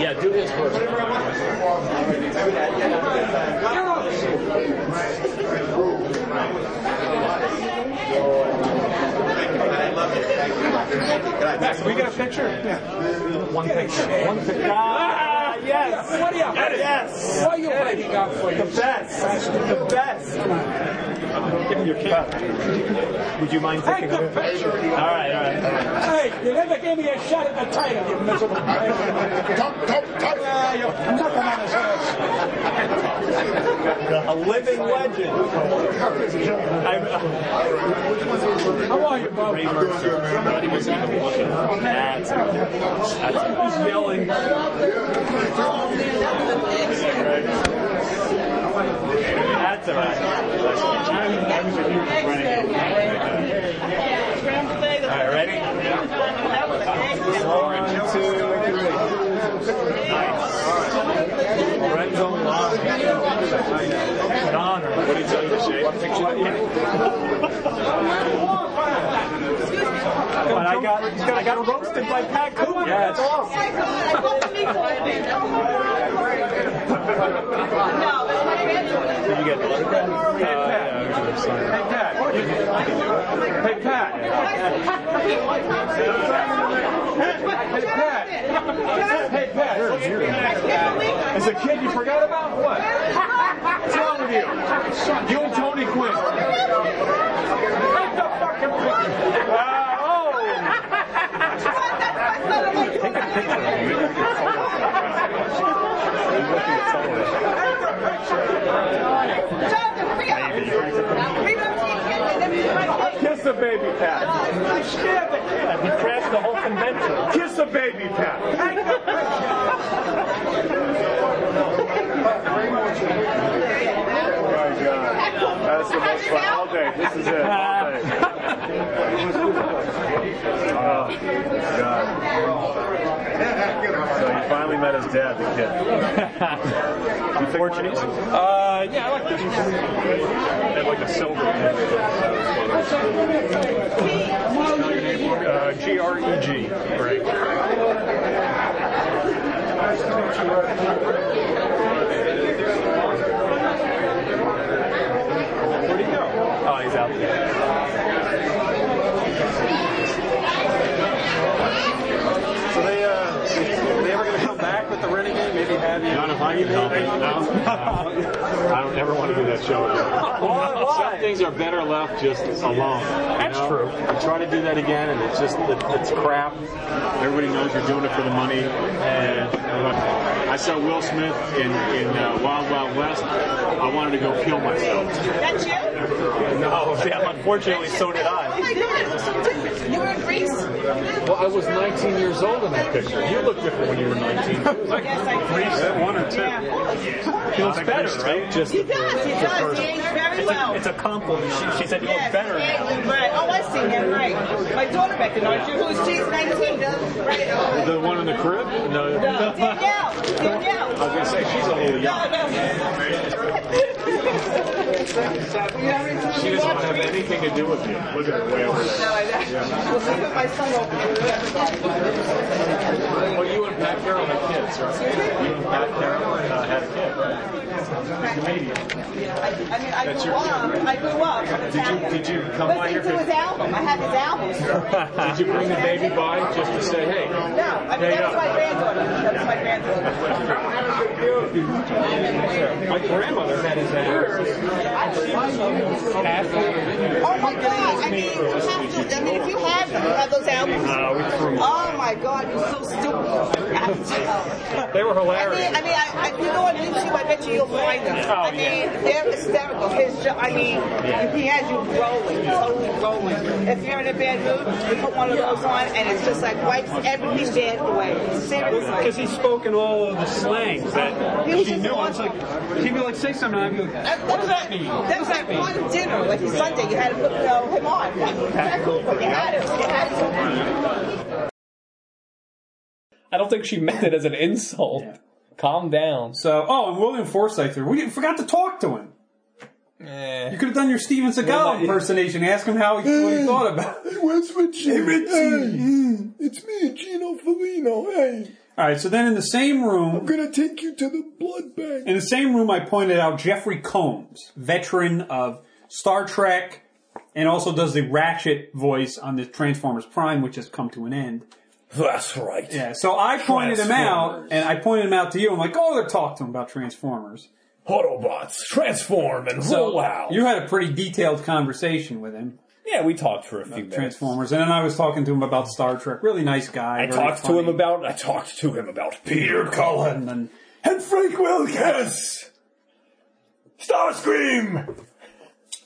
Yeah, do his first. Max, we got a picture? Yeah. One picture. One picture. Ah! Yes. What are you? Get yes. It. What are you waiting on for? The best. The best. Uh, give me your cap. Would you mind taking a picture? All right, all right. Hey, you never gave me a shot at the title, you miserable. Top, top, top. Yeah, you're nothing on his head. A living legend. Uh, How are you, Bob? Ray Mercer. Nobody was even looking. That's who's yelling. That's all right. All right, ready? One, two, three. Nice. Lorenzo Lamas. An honor. What did he tell you to shake? But I got, I got roasted by Pat Cooper. Yes. Did you get the autograph? Uh, yeah, hey, Pat. Hey, Pat. Hey, Pat. Hey, Pat. As a kid, you forgot about what? What's wrong with you? You and Tony Quinn. What the fucking uh, oh! Take a picture. Kiss a baby, Pat. Stab the kid. He crashed the whole convention. Kiss a baby, Pat. That's the most fun all day. This is it. All day. Oh, God. So he finally met his dad, the kid. You Portuguese? Uh, yeah, I like this. They have like a silver uh, G R E G. Greg. Nice to meet you. Where'd he go? Oh, he's out there. So they, uh, are they ever going to come back with the Renegade? Maybe have you? Not if I can help it. No. I don't ever want to do that show anymore. Some things are better left just alone. That's know? True. I try to do that again, and it's just, it, it's crap. Everybody knows you're doing it for the money. And I saw Will Smith in, in uh, Wild Wild West. I wanted to go kill myself. That's you? No, yeah, unfortunately, so did I. Oh my God, it looks so different. You were in Greece? Well, I was nineteen years old in that picture. You looked different when you were nineteen. Like yes, I Greece, one or two. Yeah. He looks better, right? Just, he does, he does. He aged very well. It's a, it's a compliment. She, she said he yes, looks better. Yes, right. Oh, I see him, right. My daughter recognized you, who's she's nineteen. Right. The one in the crib? No. No. Danielle. Danielle. I was going to say, she's a little young. No, no. She doesn't want to have anything to do with you. Look at her way over there. No, I don't. Yeah. My son well, you and Pat Carroll had kids, right? You and Pat Carroll uh, had a kid, right? I mean, I grew up. I grew up. Did you did you come by here? Listening to his album. I had his album. Did you bring the baby by just to say hey? No, I mean that was my granddaughter. That was my granddaughter. My grandmother had his album. Oh my God! I mean, you have to. I mean, if you have them, you have those albums. Oh my God! You're so stupid. They were hilarious. I mean, I mean, if you go on YouTube, I bet you you'll find them. I mean, they're hysterical. His, I mean, yeah. He has you rolling, totally rolling. If you're in a bad mood, you put one of those on, and it's just like wipes everything bad away. Seriously. Because he spoke in all of the slang that he was she knew. It's like he'd be like, say something, and I'd be like, that, that was that me. That was that one dinner, like Sunday. You had to put you know, him on. Pat Cooper. You had him. You had him. I don't think she meant it as an insult. Yeah. Calm down. So, oh, and William Forsythe. We forgot to talk to him. Eh. You could have done your Steven Seagal impersonation. Ask him how he, hey, what he thought about it. Hey, what's with you? Hey, hey, it's me, Gino Felino. Hey. All right, so then in the same room... I'm going to take you to the blood bank. In the same room, I pointed out Jeffrey Combs, veteran of Star Trek, and also does the Ratchet voice on the Transformers Prime, which has come to an end. That's right. Yeah, so I pointed him out, and I pointed him out to you. I'm like, oh, they're talking to him about Transformers. Autobots, transform and so roll out. You had a pretty detailed conversation with him. Yeah, we talked for a few minutes. Transformers, and then I was talking to him about Star Trek. Really nice guy. I talked to him about, I talked to him about Peter Cullen and, and Frank Wilkes. Starscream!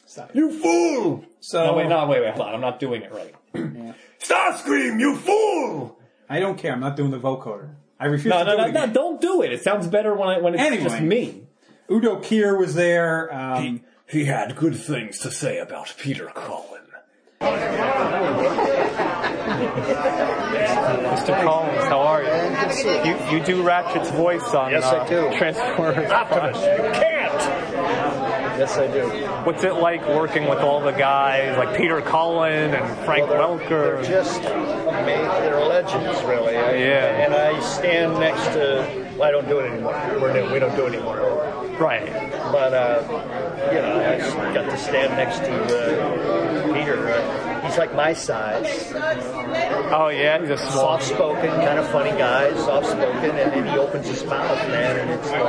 Stop. You fool! So, no, wait, no, wait, wait, hold on. I'm not doing it right. Yeah. Starscream, you fool! I don't care. I'm not doing the vocoder. I refuse no, to no, do no, it. No, no, no, don't do it. It sounds better when, I, when it's anyway, just me. Udo Kier was there. Um, he, he had good things to say about Peter Cullen. Mister Collins, how are you? You, you do Ratchet's voice on yes, uh, I do. Transformers. Optimus, you can't! Yes, I do. What's it like working with all the guys like Peter Cullen and Frank well, they're, Welker? They're just amazing. They're legends, really. I, yeah. And I stand next to... Well, I don't do it anymore. We're new. We don't do it anymore. Right. But, uh, you know, I just got to stand next to uh, Peter. Uh, he's like my size. Oh, yeah? He's a small... Soft-spoken, kind of funny guy. Soft-spoken. And then he opens his mouth, man, and it's... Uh,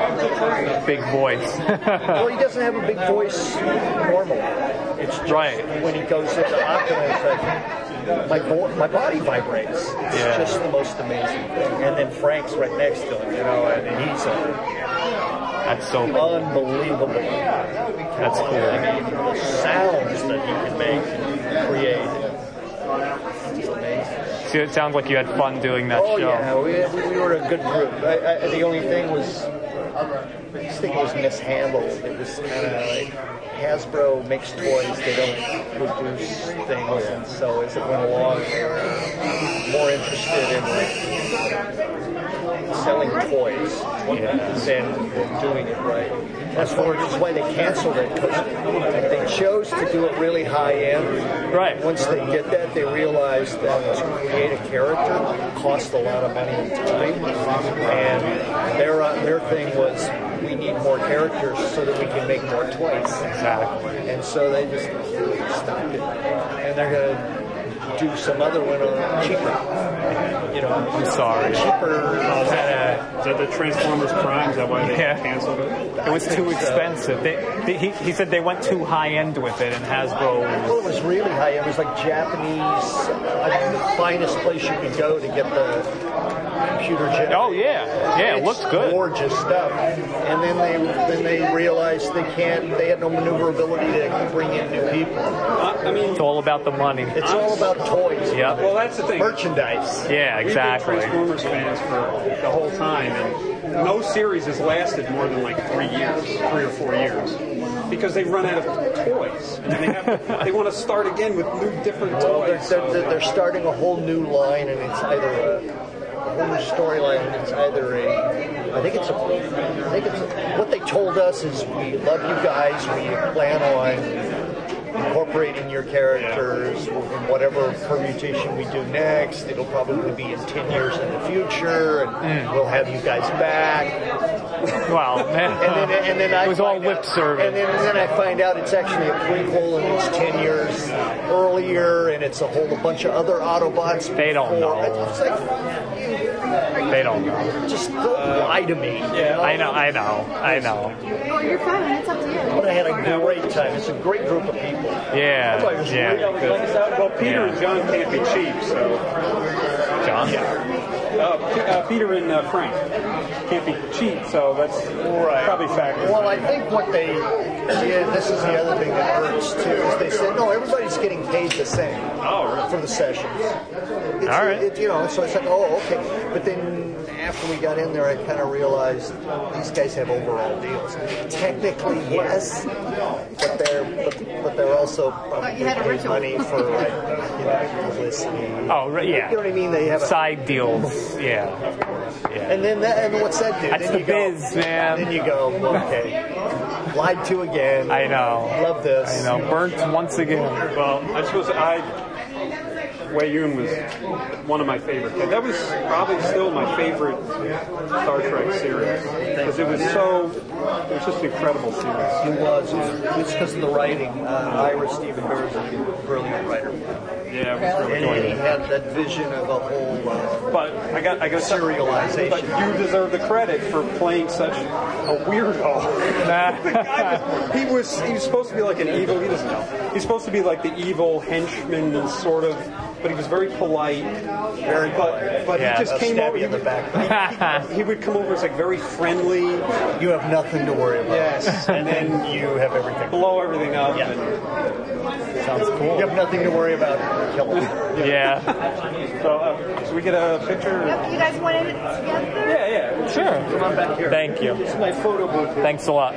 big voice. Well, he doesn't have a big voice normal. It's just right. When he goes into Optimus, like, my, my body vibrates. It's yeah. just the most amazing thing. And then Frank's right next to him, you know, and he's a... That's so cool. Unbelievable. That's cool. I mean, the sounds that he can make and create. It's amazing. See, it sounds like you had fun doing that oh, show. Oh, yeah. We, we were a good group. I, I, the only thing was... I just think it was mishandled. It was kind of like Hasbro makes toys, they don't produce things, and so as it went along, they were more interested in like selling toys yeah. than, than doing it right. That's why they canceled it, because they chose to do it really high end. Right. Once they did that, they realized that to create a character cost a lot of money and time, and their their thing was. We need more characters so that we can make more toys. Exactly. And so they just stopped it. And they're going to do some other one cheaper. You know, I'm sorry. Cheaper. Uh, is, that a, is that the Transformers Prime? Is that why they yeah. canceled it? It was too expensive. So. They, they, he, he said they went too high end with it, and Hasbro. Well, it was really high end. It was like Japanese, I mean, the finest place you could go to get the. Computer generated. Oh yeah, yeah, it looks good. Gorgeous stuff. And then they then they realized they can't. They had no maneuverability to bring in new people. Uh, I mean, it's all about the money. It's all about toys. Yeah. Well, that's the thing. Merchandise. Yeah, exactly. We've been Transformers fans for the whole time, and no series has lasted more than like three years, three or four years, because they run out of toys, and they have to, they want to start again with new, different well, toys. They're, so. they're, they're starting a whole new line, and it's either a storyline. It's either a, I think it's a, I think it's a, what they told us is we love you guys. We plan on incorporating your characters in whatever permutation we do next. It'll probably be in ten years in the future, and mm. we'll have you guys back. Wow. and then, and then I it was all lip service. And then, and then I find out it's actually a prequel, and it's ten years earlier, and it's a whole a bunch of other Autobots. They don't before. know. It's like, they don't know. Just don't uh, lie to me. Yeah, I know, I know, I know. Well, you're fine. It's up to you. But I had a great time. It's a great group of people. Yeah, was yeah. Really good. Well, Peter yeah. and John can't be cheap, so... John? Yeah. Uh, P- uh, Peter and uh, Frank can't be cheap, so that's right. probably factors. Well, I think what they did, this is the other thing that hurts too, is they said, no, everybody's getting paid the same oh, really? for the sessions. It's, All right. It, you know, so it's like, oh, okay. But then after we got in there, I kind of realized these guys have overall deals. Technically, yes, but they're but, but they're also probably paid money for like, you know, listening. Oh, right, yeah. You know what I mean? They have side a, deals. Yeah. yeah. And then that, and what's that do? That's then the you go, biz, man. Then you go, okay, lied to again. I know. Love this. I know. Burnt once again. Well, I suppose I... Wei Yun was one of my favorite. That was probably still my favorite Star Trek series. Because it was so... It was just an incredible series. It was. It's because of the writing. Uh, Ira Stephen Burns is a brilliant writer. Yeah, it was really and, and he had that vision of a whole... Uh, but I got I got serialization. But you deserve the credit for playing such a weirdo. the guy was, he, was, he was supposed to be like an evil... He doesn't know. He's supposed to be like the evil henchman and sort of... But he was very polite, very polite. But yeah, he just came over. He, in the back. He, he would come over as like very friendly. You have nothing to worry about. Yes, and then you have everything. Blow everything up. Yeah. And sounds cool. You have nothing to worry about. Kill him. Yeah. so, uh, should we get a picture? Yep, you guys want it together? Yeah, yeah. Sure. Come on back here. Thank you. It's my photo booth. Thanks a lot.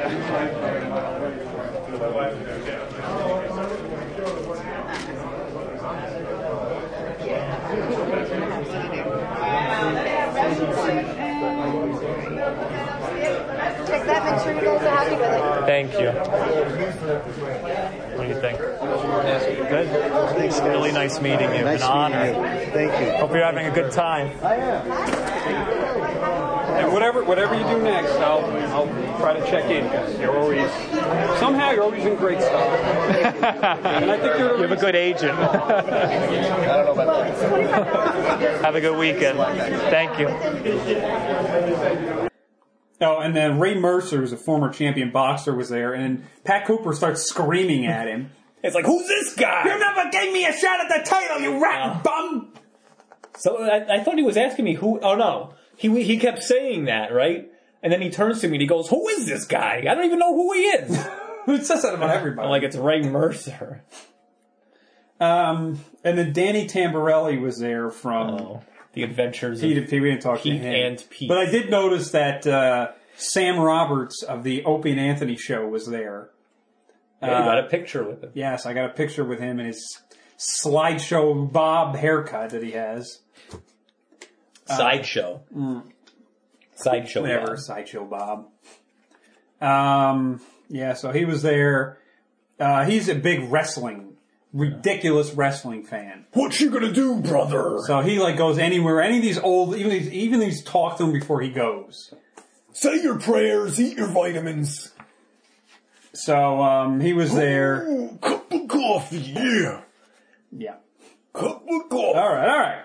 Check that, make sure you guys are happy with it. Thank you. What do you think? Good. Thanks, really nice meeting you. Nice an honor. You. Thank you. Hope you're having a good time. I am. And whatever whatever you do next, I'll I'll try to check in because you're always somehow you're always in great stuff. And I think you're you have a good agent. I don't know about that. Have a good weekend. Thank you. Oh, and then Ray Mercer, who's a former champion boxer, was there, and Pat Cooper starts screaming at him. It's like, who's this guy? You never gave me a shot at the title, you rotten uh, bum! So I, I thought he was asking me who... Oh, no. He he kept saying that, right? And then he turns to me and he goes, who is this guy? I don't even know who he is. Who says that about everybody? I'm like, it's Ray Mercer. Um, and then Danny Tamborelli was there from... Oh. The Adventures Pete, of Pete, we didn't talk Pete to him. and Pete. But I did notice that uh, Sam Roberts of the Opie and Anthony Show was there. Yeah, uh, you got a picture with him. Yes, I got a picture with him and his Slideshow Bob haircut that he has. Sideshow. Uh, mm, Sideshow whatever, Bob. Whatever, Sideshow Bob. Um, yeah, so he was there. Uh, he's a big wrestling ridiculous wrestling fan. What you gonna do, brother? So he like goes anywhere. Any of these old, even these, even these talk to him before he goes. Say your prayers, eat your vitamins. So um, he was there. Ooh, cup of coffee, yeah, yeah. Cup of coffee. All right, all right.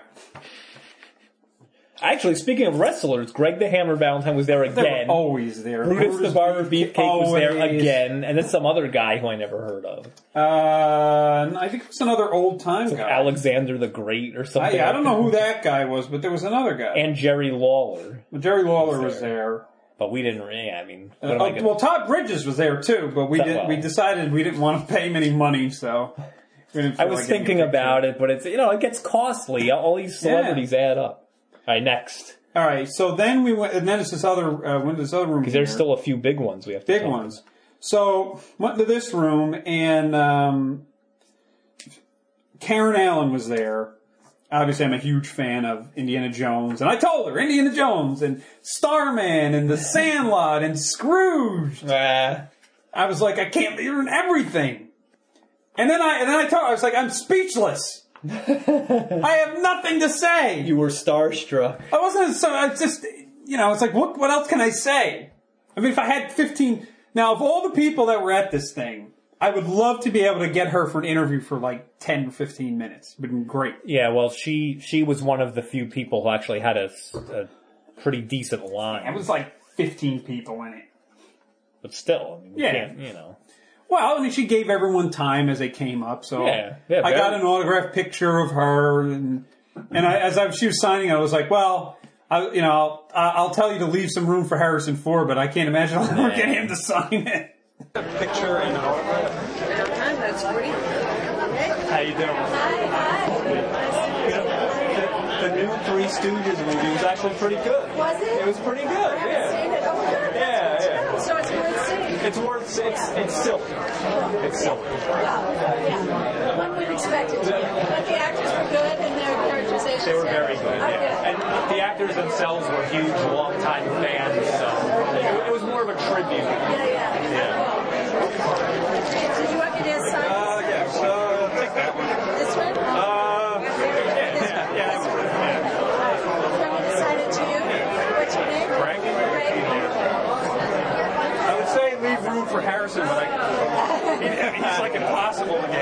Actually, speaking of wrestlers, Greg the Hammer Valentine was there again. Always there. Brutus, Brutus the Barber Beefcake always. was there again, and then some other guy who I never heard of. Uh, I think it was another old time guy, Alexander the Great or something. I, yeah, like I don't know that. who that guy was, but there was another guy. And Jerry Lawler. Well, Jerry Lawler was there. Was there. But we didn't really, I mean... Uh, oh, I gonna... Well, Todd Bridges was there, too, but we did, well. we decided we didn't want to pay him any money, so... We didn't I was like thinking about it, but it's, you know, it gets costly. All these celebrities yeah. add up. All right, next. All right, so then we went, and then it's this other, uh, went to this other room. Because there's still a few big ones we have to Big talk ones. About. So, went to this room, and um, Karen Allen was there. Obviously, I'm a huge fan of Indiana Jones, and I told her, Indiana Jones, and Starman, and The Sandlot, and Scrooge. Uh, I was like, I can't, you're in everything. And then I and then I told her, I was like, I'm speechless. I have nothing to say. You were starstruck. I wasn't. So I just, you know, it's like, what? What else can I say? I mean, if I had fifteen now, of all the people that were at this thing, I would love to be able to get her for an interview for like ten, fifteen minutes. It would be great. Yeah, well, she she was one of the few people who actually had a, a pretty decent line. It was like fifteen people in it, but still, I mean, yeah, can't, you know. Well, I mean, she gave everyone time as they came up, so yeah, yeah, I got an autographed picture of her, and and I, as I, she was signing, I was like, well, I, you know, I'll, I'll tell you to leave some room for Harrison Ford, but I can't imagine I'll ever get him to sign it. A picture and an autograph. Hi, that's pretty. How you doing? Hi, hi. The, the new Three Stooges movie was actually pretty good. Was it? It was pretty good, yeah. So it's worth seeing. It's worth it's it's silk. It's silk. Well, yeah, one would expect it to be. But the actors were good, and their characterizations. They were very good. Yeah. Okay. And the actors themselves were huge, long-time fans. So it, it was more of a tribute. Yeah, yeah. Yeah. So you want me to sign? Uh, yeah. So I'll take that one. This one? Uh, yeah, this yeah, one. yeah. This one. Room for Harrison, but I, he, he's like impossible to get. Yeah.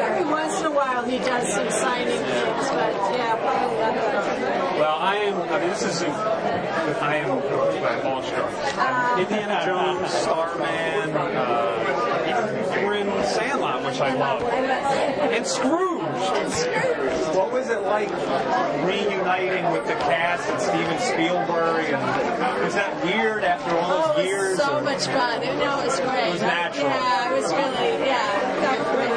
Every once in a while, he does some signing things, but yeah, probably not that. Well, I am. I mean, this is. I am awestruck. Indiana Jones, Starman, uh, even we're in Sandlot, which I love, and Scrooge. What was it like reuniting with the cast and Steven Spielberg? And was that weird after all those years? Oh, it was so or? much fun. It, no, it was great. It was natural. Yeah, it was really, yeah. It felt great.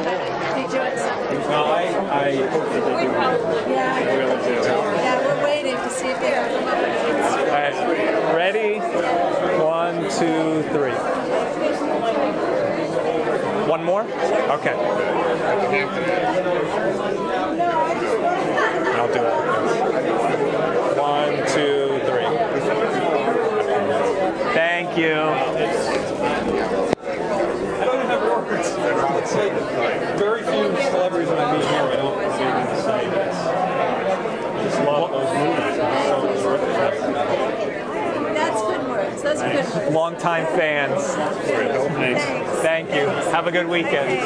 Did you enjoy something? Well, I, I hope that they do. Probably, yeah. I really do. Yeah, we're waiting to see if they are. All right. Ready? One, two, three. One more? Okay. I'll do it. One, two, three. Thank you. I don't have words. It's like very few celebrities that I meet here I don't even say this. I just love those movies. It's so terrific. That's good words. That's Thanks. good words. Long-time fans. Thanks. Thank you. Have a good weekend.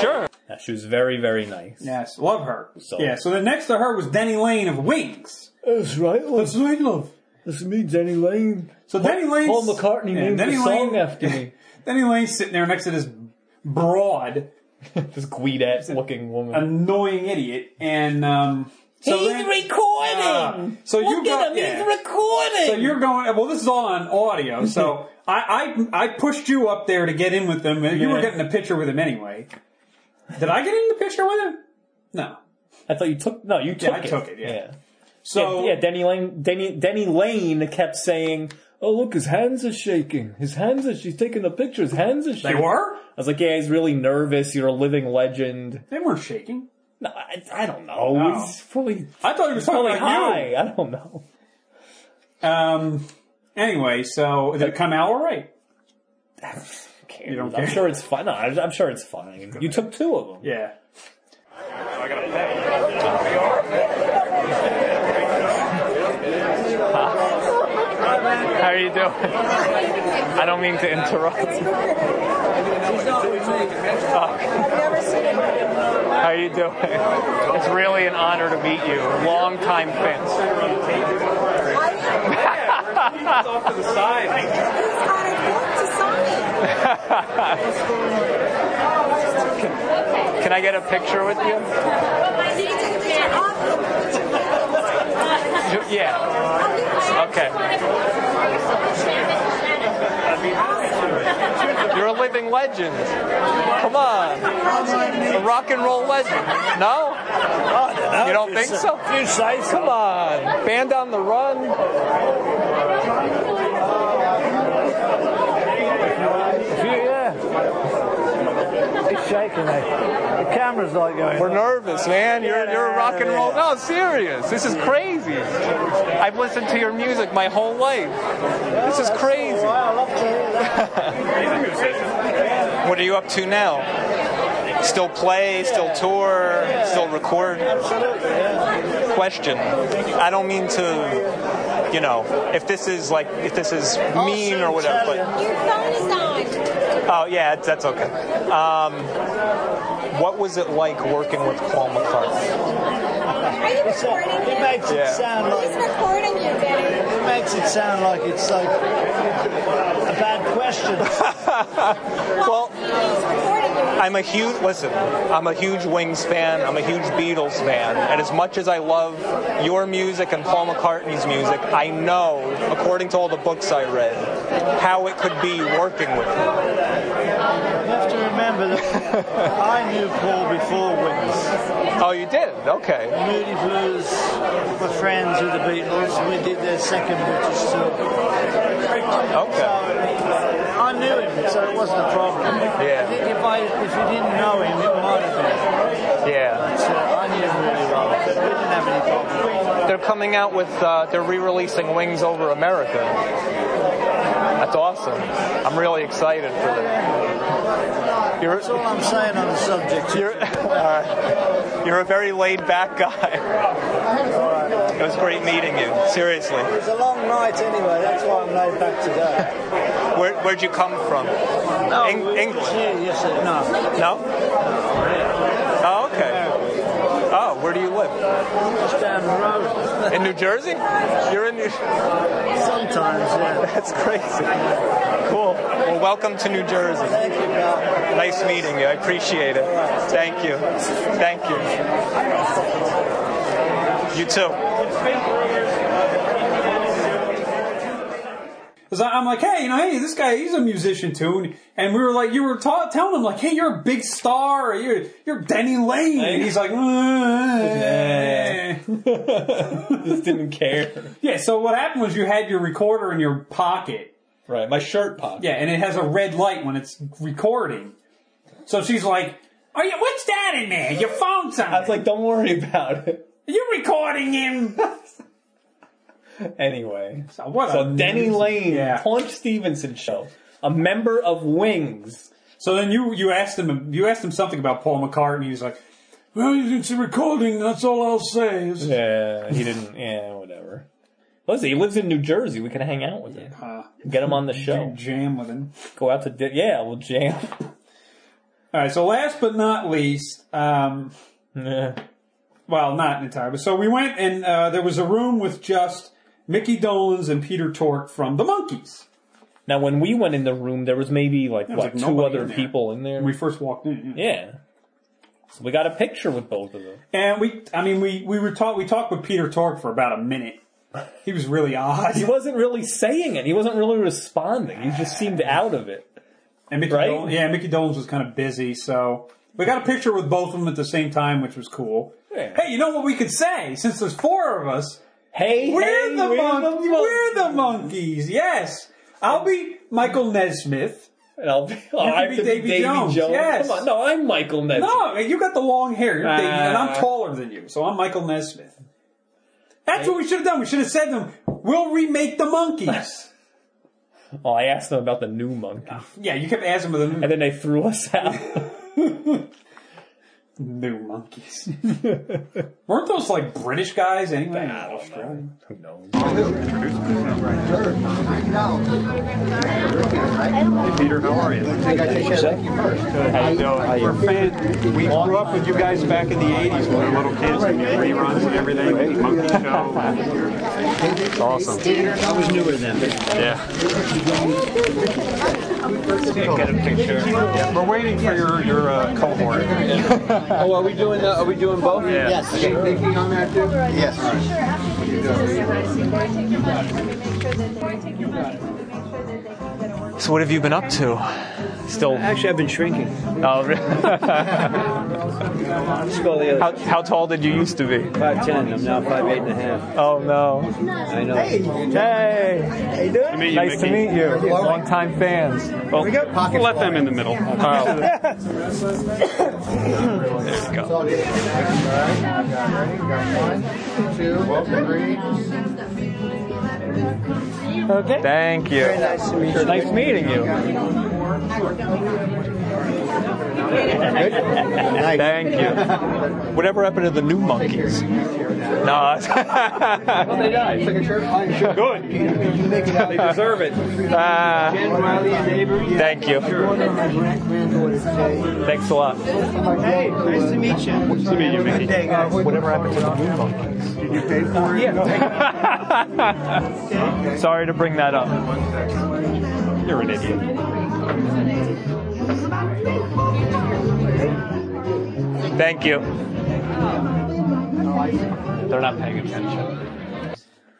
Sure. Yeah, she was very, very nice. Yes, love her. So. Yeah, so then next to her was Denny Lane of Wings. That's right. That's right, love. That's me, Denny Lane. So Paul, Denny Lane's... Paul McCartney yeah, named Denny the Lane, song after me. Denny Lane's sitting there next to this broad... this Guidette-looking woman. Annoying idiot. And, um... So he's then, recording! Uh, so Look you got, at him, yeah. he's recording! So you're going, well, this is all on audio, so I, I I pushed you up there to get in with them, and yeah. you were getting a picture with him anyway. Did I get in the picture with him? No. I thought you took, no, you took yeah, it. I took it, yeah. yeah. So yeah, yeah, Denny Lane, Denny, Denny Lane kept saying... Oh, look, his hands are shaking. His hands are... She's taking the picture. His hands are shaking. They were? I was like, yeah, he's really nervous. You're a living legend. They weren't shaking. No, I, I don't know. No. He's fully... I thought he was talking about high. you. I don't know. Um. Anyway, so... Did it come out all right? You don't care? I'm sure it's fine. No, I'm sure it's fine. You took two of them. Yeah. I got a pet. How are you doing? I don't mean to interrupt. Oh. How are you doing? It's really an honor to meet you. Long time fans. Off to the side. Can, can I get a picture with you? Yeah. Okay. You're a living legend. Come on. A rock and roll legend. No? You don't think so? Come on. Band on the Run. Yeah. everybody's shaking. The camera's not going. We're nervous, man. You're you're a rock and roll. No, serious. This is crazy. I've listened to your music my whole life. This is crazy. I love to hear that. What are you up to now? Still play? Still tour? Still record? Question. I don't mean to. You know, if this is like, if this is mean or whatever. But your phone is on. Oh yeah, that's okay. Um, what was it like working with Paul McCartney? Are you recording him? It makes it yeah. sound like he's recording you, Daddy. It makes it sound like it's like a bad question. Well, I'm a huge listen. I'm a huge Wings fan. I'm a huge Beatles fan. And as much as I love your music and Paul McCartney's music, I know, according to all the books I read, how it could be working with him. You have to remember that I knew Paul before Wings. Oh, you did? Okay. Moody Blues were friends with the Beatles. We did their second British tour. Okay. So, I knew him, so it wasn't a problem. Yeah. I think if I if you didn't know him, it might have been. Yeah. But, uh, I knew him really well. We didn't have any problem. They're coming out with, uh, they're re-releasing Wings Over America. That's awesome. I'm really excited for that. You're, That's all I'm saying on the subject. You're, uh, you're a very laid-back guy. It was great meeting you, seriously. It was a long night anyway, that's why I'm laid back today. Where, where'd you come from? No, Eng- we, England? Yes, no. No? Oh, okay. Oh, where do you live? Just down the road. In New Jersey? You're in New Jersey? Sometimes, yeah. That's crazy. Cool. Well, welcome to New Jersey. Thank you, pal. Nice meeting you. I appreciate it. Thank you. Thank you. You too. Because I'm like, hey, you know, hey, this guy, he's a musician too. And we were like, you were ta- telling him, like, hey, you're a big star. You're, you're Denny Lane. And he's like, yeah. Just didn't care. Yeah, so what happened was you had your recorder in your pocket. Right, my shirt pocket. Yeah, and it has a red light when it's recording. So she's like, "Are you? What's that in there? Your phone's on." I was like, don't worry about it. Are you recording him? Anyway, so, what so Denny news. Lane, yeah. Paunch Stevenson show, a member of Wings. So then you, you asked him you asked him something about Paul McCartney. He's like, "Well, it's a recording. That's all I'll say." It's yeah, he didn't. Yeah, whatever. Listen, he lives in New Jersey. We can hang out with him. Uh, Get him on the show. Jam with him. Go out to di- yeah, we'll jam. All right. So last but not least, um, nah. well, not entirely. So we went and uh, there was a room with just Mickey Dolenz and Peter Tork from the Monkees. Now, when we went in the room, there was maybe like, was what, like two other in people in there. When we first walked in, yeah. yeah. So we got a picture with both of them. And we, I mean, we, we were talk, we talked with Peter Tork for about a minute. He was really odd. He wasn't really saying it. He wasn't really responding. He just seemed out of it. And Mickey right? Dolenz, yeah, Mickey Dolenz was kind of busy, so we got a picture with both of them at the same time, which was cool. Yeah. Hey, you know what we could say? Since there's four of us, Hey, we're, hey, the, we're mon- the monkeys. We're the monkeys. Yes, I'll be Michael Nesmith, and I'll be, oh, I be, be Davy, Davy Jones. Jones. Yes, come on. No, I'm Michael Nesmith. No, you got the long hair, You're uh, Davy, and I'm taller than you, so I'm Michael Nesmith. That's I, what we should have done. We should have said to them, "We'll remake the Monkeys." Well, I asked them about the new monkey. Uh, yeah, you kept asking them about the new, and then they threw us out. New monkeys. Weren't those like British guys anyway? Nah, Australian. Who knows? Hey, Peter, how are you? How you doing? We're fans. We grew up with you guys back in the eighties when we were little kids and reruns and everything. Monkey show. It's awesome. I was newer then. Yeah. Get a picture. Yeah, we're waiting for your your uh, cohort. Oh, are we doing? Uh, are we doing both? Yeah. Yes. Okay, Nikki on that too. Yes. All right. Yes. So what have you been up to? Still? Actually, I've been shrinking. Oh, really? Scoliosis. How, how tall did you used to be? five ten. I'm now five eight and a half. Oh, no. I know. Hey. Hey. Hey, dude. Meet you, nice Mickey. To meet you. Long-time fans. Well, we got pocket let them in the middle. All right. There you go. Okay. Thank you. Very nice to meet you. Nice meeting you. Thank you. Whatever happened to the new monkeys? No. Well, they died. Took a trip. Good. They deserve it. Uh, thank you. Thanks a lot. Hey, nice to meet you. Nice to meet you, Mickey. Uh, whatever happened to the new monkeys? Did you pay for it? Yeah. Sorry to bring that up. You're an idiot. Thank you. They're not paying attention.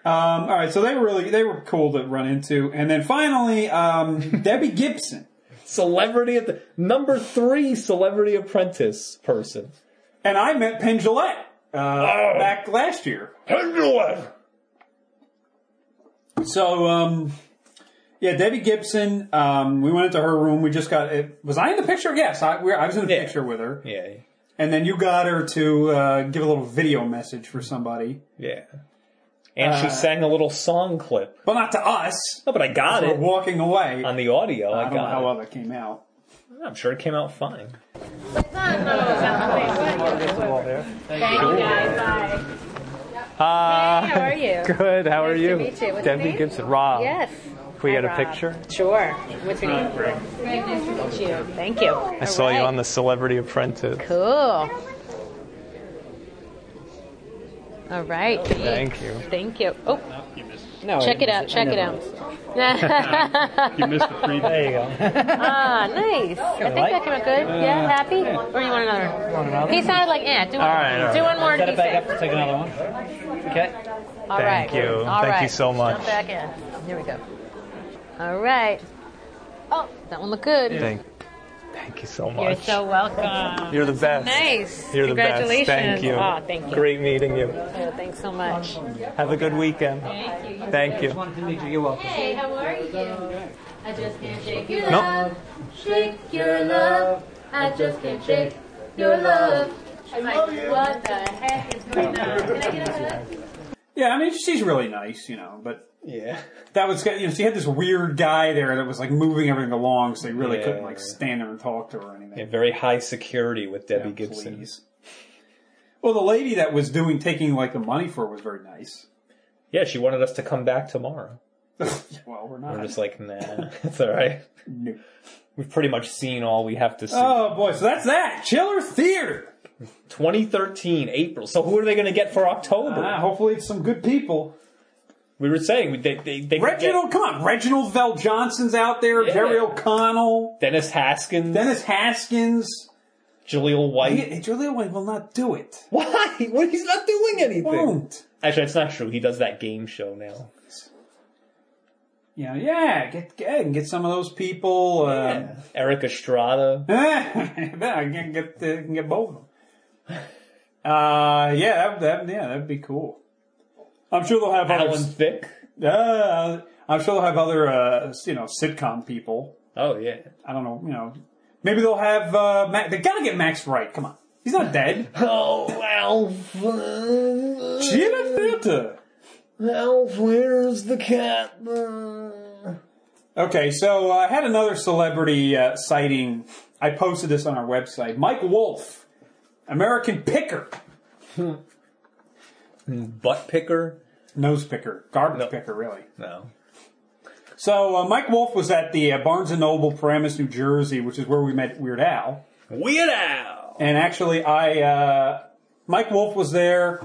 Um, all right, so they were really they were cool to run into, and then finally, um, Debbie Gibson, celebrity at the number three Celebrity Apprentice person, and I met Penn Jillette uh, oh. back last year. Penn Jillette. So, um, yeah, Debbie Gibson. Um, we went into her room. We just got. It, was I in the picture? Yes, I, we, I was in the yeah. picture with her. Yeah. yeah. And then you got her to uh, give a little video message for somebody. Yeah. And uh, she sang a little song clip. Well, not to us. No, but I got it. We're walking away. On the audio, I, I don't got know how it. Well it came out. I'm sure it came out fine. Thank you, guys. Bye. Hey, how are you? Good, how are you? Nice to meet you. What's Debbie your name? Gibson. Rob. Yes. Can we get a picture? Sure. What's your name? Greg. Greg, nice to meet you. Thank you. I All saw right. you on The Celebrity Apprentice. Cool. All right. Thank you. Thank you. Oh, you missed it. No, check it out. It. Check it out. You missed the preview. There you go. Ah, nice. I think like that came out good. Uh, yeah, happy? Yeah. Or do you want another? Want another? He sounded like, eh, do one, all right, all right. Do one more. Set it back up. Take another one. Okay. All right. Thank you. All Thank right. you so much. Jump back in. Here we go. All right. Oh, that one looked good. Thank, thank you so much. You're so welcome. You're the best. Nice. You're the best. Congratulations. Thank you. Oh, thank you. Great meeting you. Oh, thanks so much. Have a good weekend. Thank you. Thank you. Just wanted to meet you. You're welcome. Hey, how are you? I just can't shake your love. Shake your love. I just can't shake your love. I'm like, what the heck is going on? Can I get a hug? Yeah, I mean, she's really nice, you know, but. Yeah. That was, you know, she had this weird guy there that was like moving everything along, so they really yeah. couldn't like stand there and talk to her or anything. Yeah, very high security with Debbie yeah, Gibson. Please. Well, the lady that was doing, taking like the money for it was very nice. Yeah, she wanted us to come back tomorrow. Well, we're not. We're just like, nah, it's all right. No. We've pretty much seen all we have to see. Oh, boy, so that's that. Chiller Theater. twenty thirteen, April. So who are they going to get for October? Uh, hopefully it's some good people. We were saying they they, they Reginald, get, come on, Reginald Val Johnson's out there, yeah. Jerry O'Connell, Dennis Haskins, Dennis Haskins, Jaleel White. He, Jaleel White will not do it. Why? Well, he's not doing anything. Won't. Actually, that's not true. He does that game show now. Yeah, yeah, get get get some of those people. Yeah. Um, Eric Estrada. I can get uh, can get both of them. Uh, yeah, that, that yeah, that'd be cool. I'm sure they'll have Alan Thicke. Uh, I'm sure they'll have other, uh, you know, sitcom people. Oh yeah. I don't know, you know, maybe they'll have. Uh, Ma- they gotta get Max Wright. Come on, he's not dead. Oh, Alf. Chiller Theater. Alf, where's the cat? Okay, so I had another celebrity uh, sighting. I posted this on our website. Mike Wolfe, American Picker. Butt picker? Nose picker. Garbage no. picker, really. No. So, uh, Mike Wolfe was at the uh, Barnes and Noble, Paramus, New Jersey, which is where we met Weird Al. Weird Al! And actually, I, uh, Mike Wolfe was there.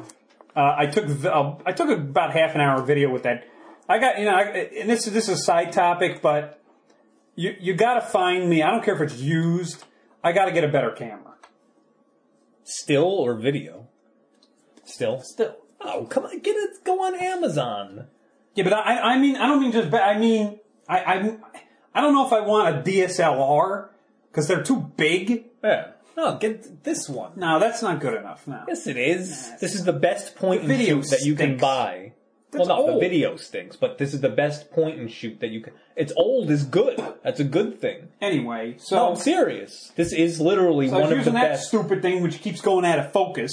Uh, I took uh, I took about half an hour video with that. I got, you know, I, and this, this is a side topic, but you, you gotta find me. I don't care if it's used. I gotta get a better camera. Still or video? Still? Still. Oh, come on, get it, go on Amazon. Yeah, but I I mean, I don't mean just, I mean, I I, I don't know if I want a D S L R, because they're too big. Yeah. No, get this one. No, that's not good enough. No. Yes, it is. Nah, this is the best point the and shoot stinks. that you can buy. That's well, no, old. The video stinks, but this is the best point and shoot that you can... It's old is good. That's a good thing. Anyway, so... No, I'm serious. This is literally so one of the best... So using that stupid thing which keeps going out of focus...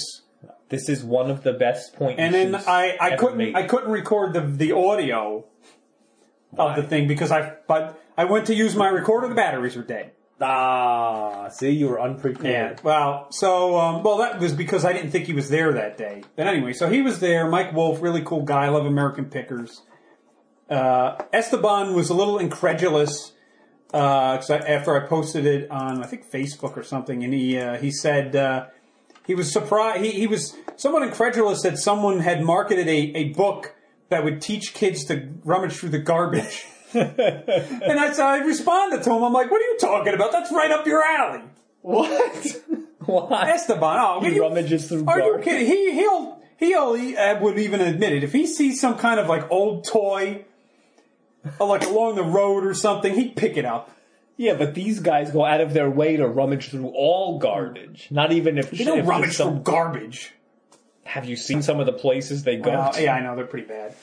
This is one of the best point and shoots. And then I, I couldn't made. I couldn't record the the audio Why? of the thing because I but I went to use my recorder. The batteries were dead. Ah, see, you were unprepared. Yeah. Well, so um, well that was because I didn't think he was there that day. But anyway, so he was there. Mike Wolf, really cool guy. I love American Pickers. Uh, Esteban was a little incredulous uh, I, after I posted it on I think Facebook or something, and he uh, he said. Uh, He was surprised. He, he was somewhat incredulous that someone had marketed a, a book that would teach kids to rummage through the garbage. And I, so I responded to him. I'm like, "What are you talking about? That's right up your alley." What? Why? Esteban, oh, he rummages through garbage. Are you kidding? He he'll he'll he, uh, would even admit it if he sees some kind of like old toy, or like along the road or something. He'd pick it up. Yeah, but these guys go out of their way to rummage through all garbage. Not even if... They don't if rummage some, through garbage. Have you seen some of the places they go well, to? Yeah, I know. They're pretty bad.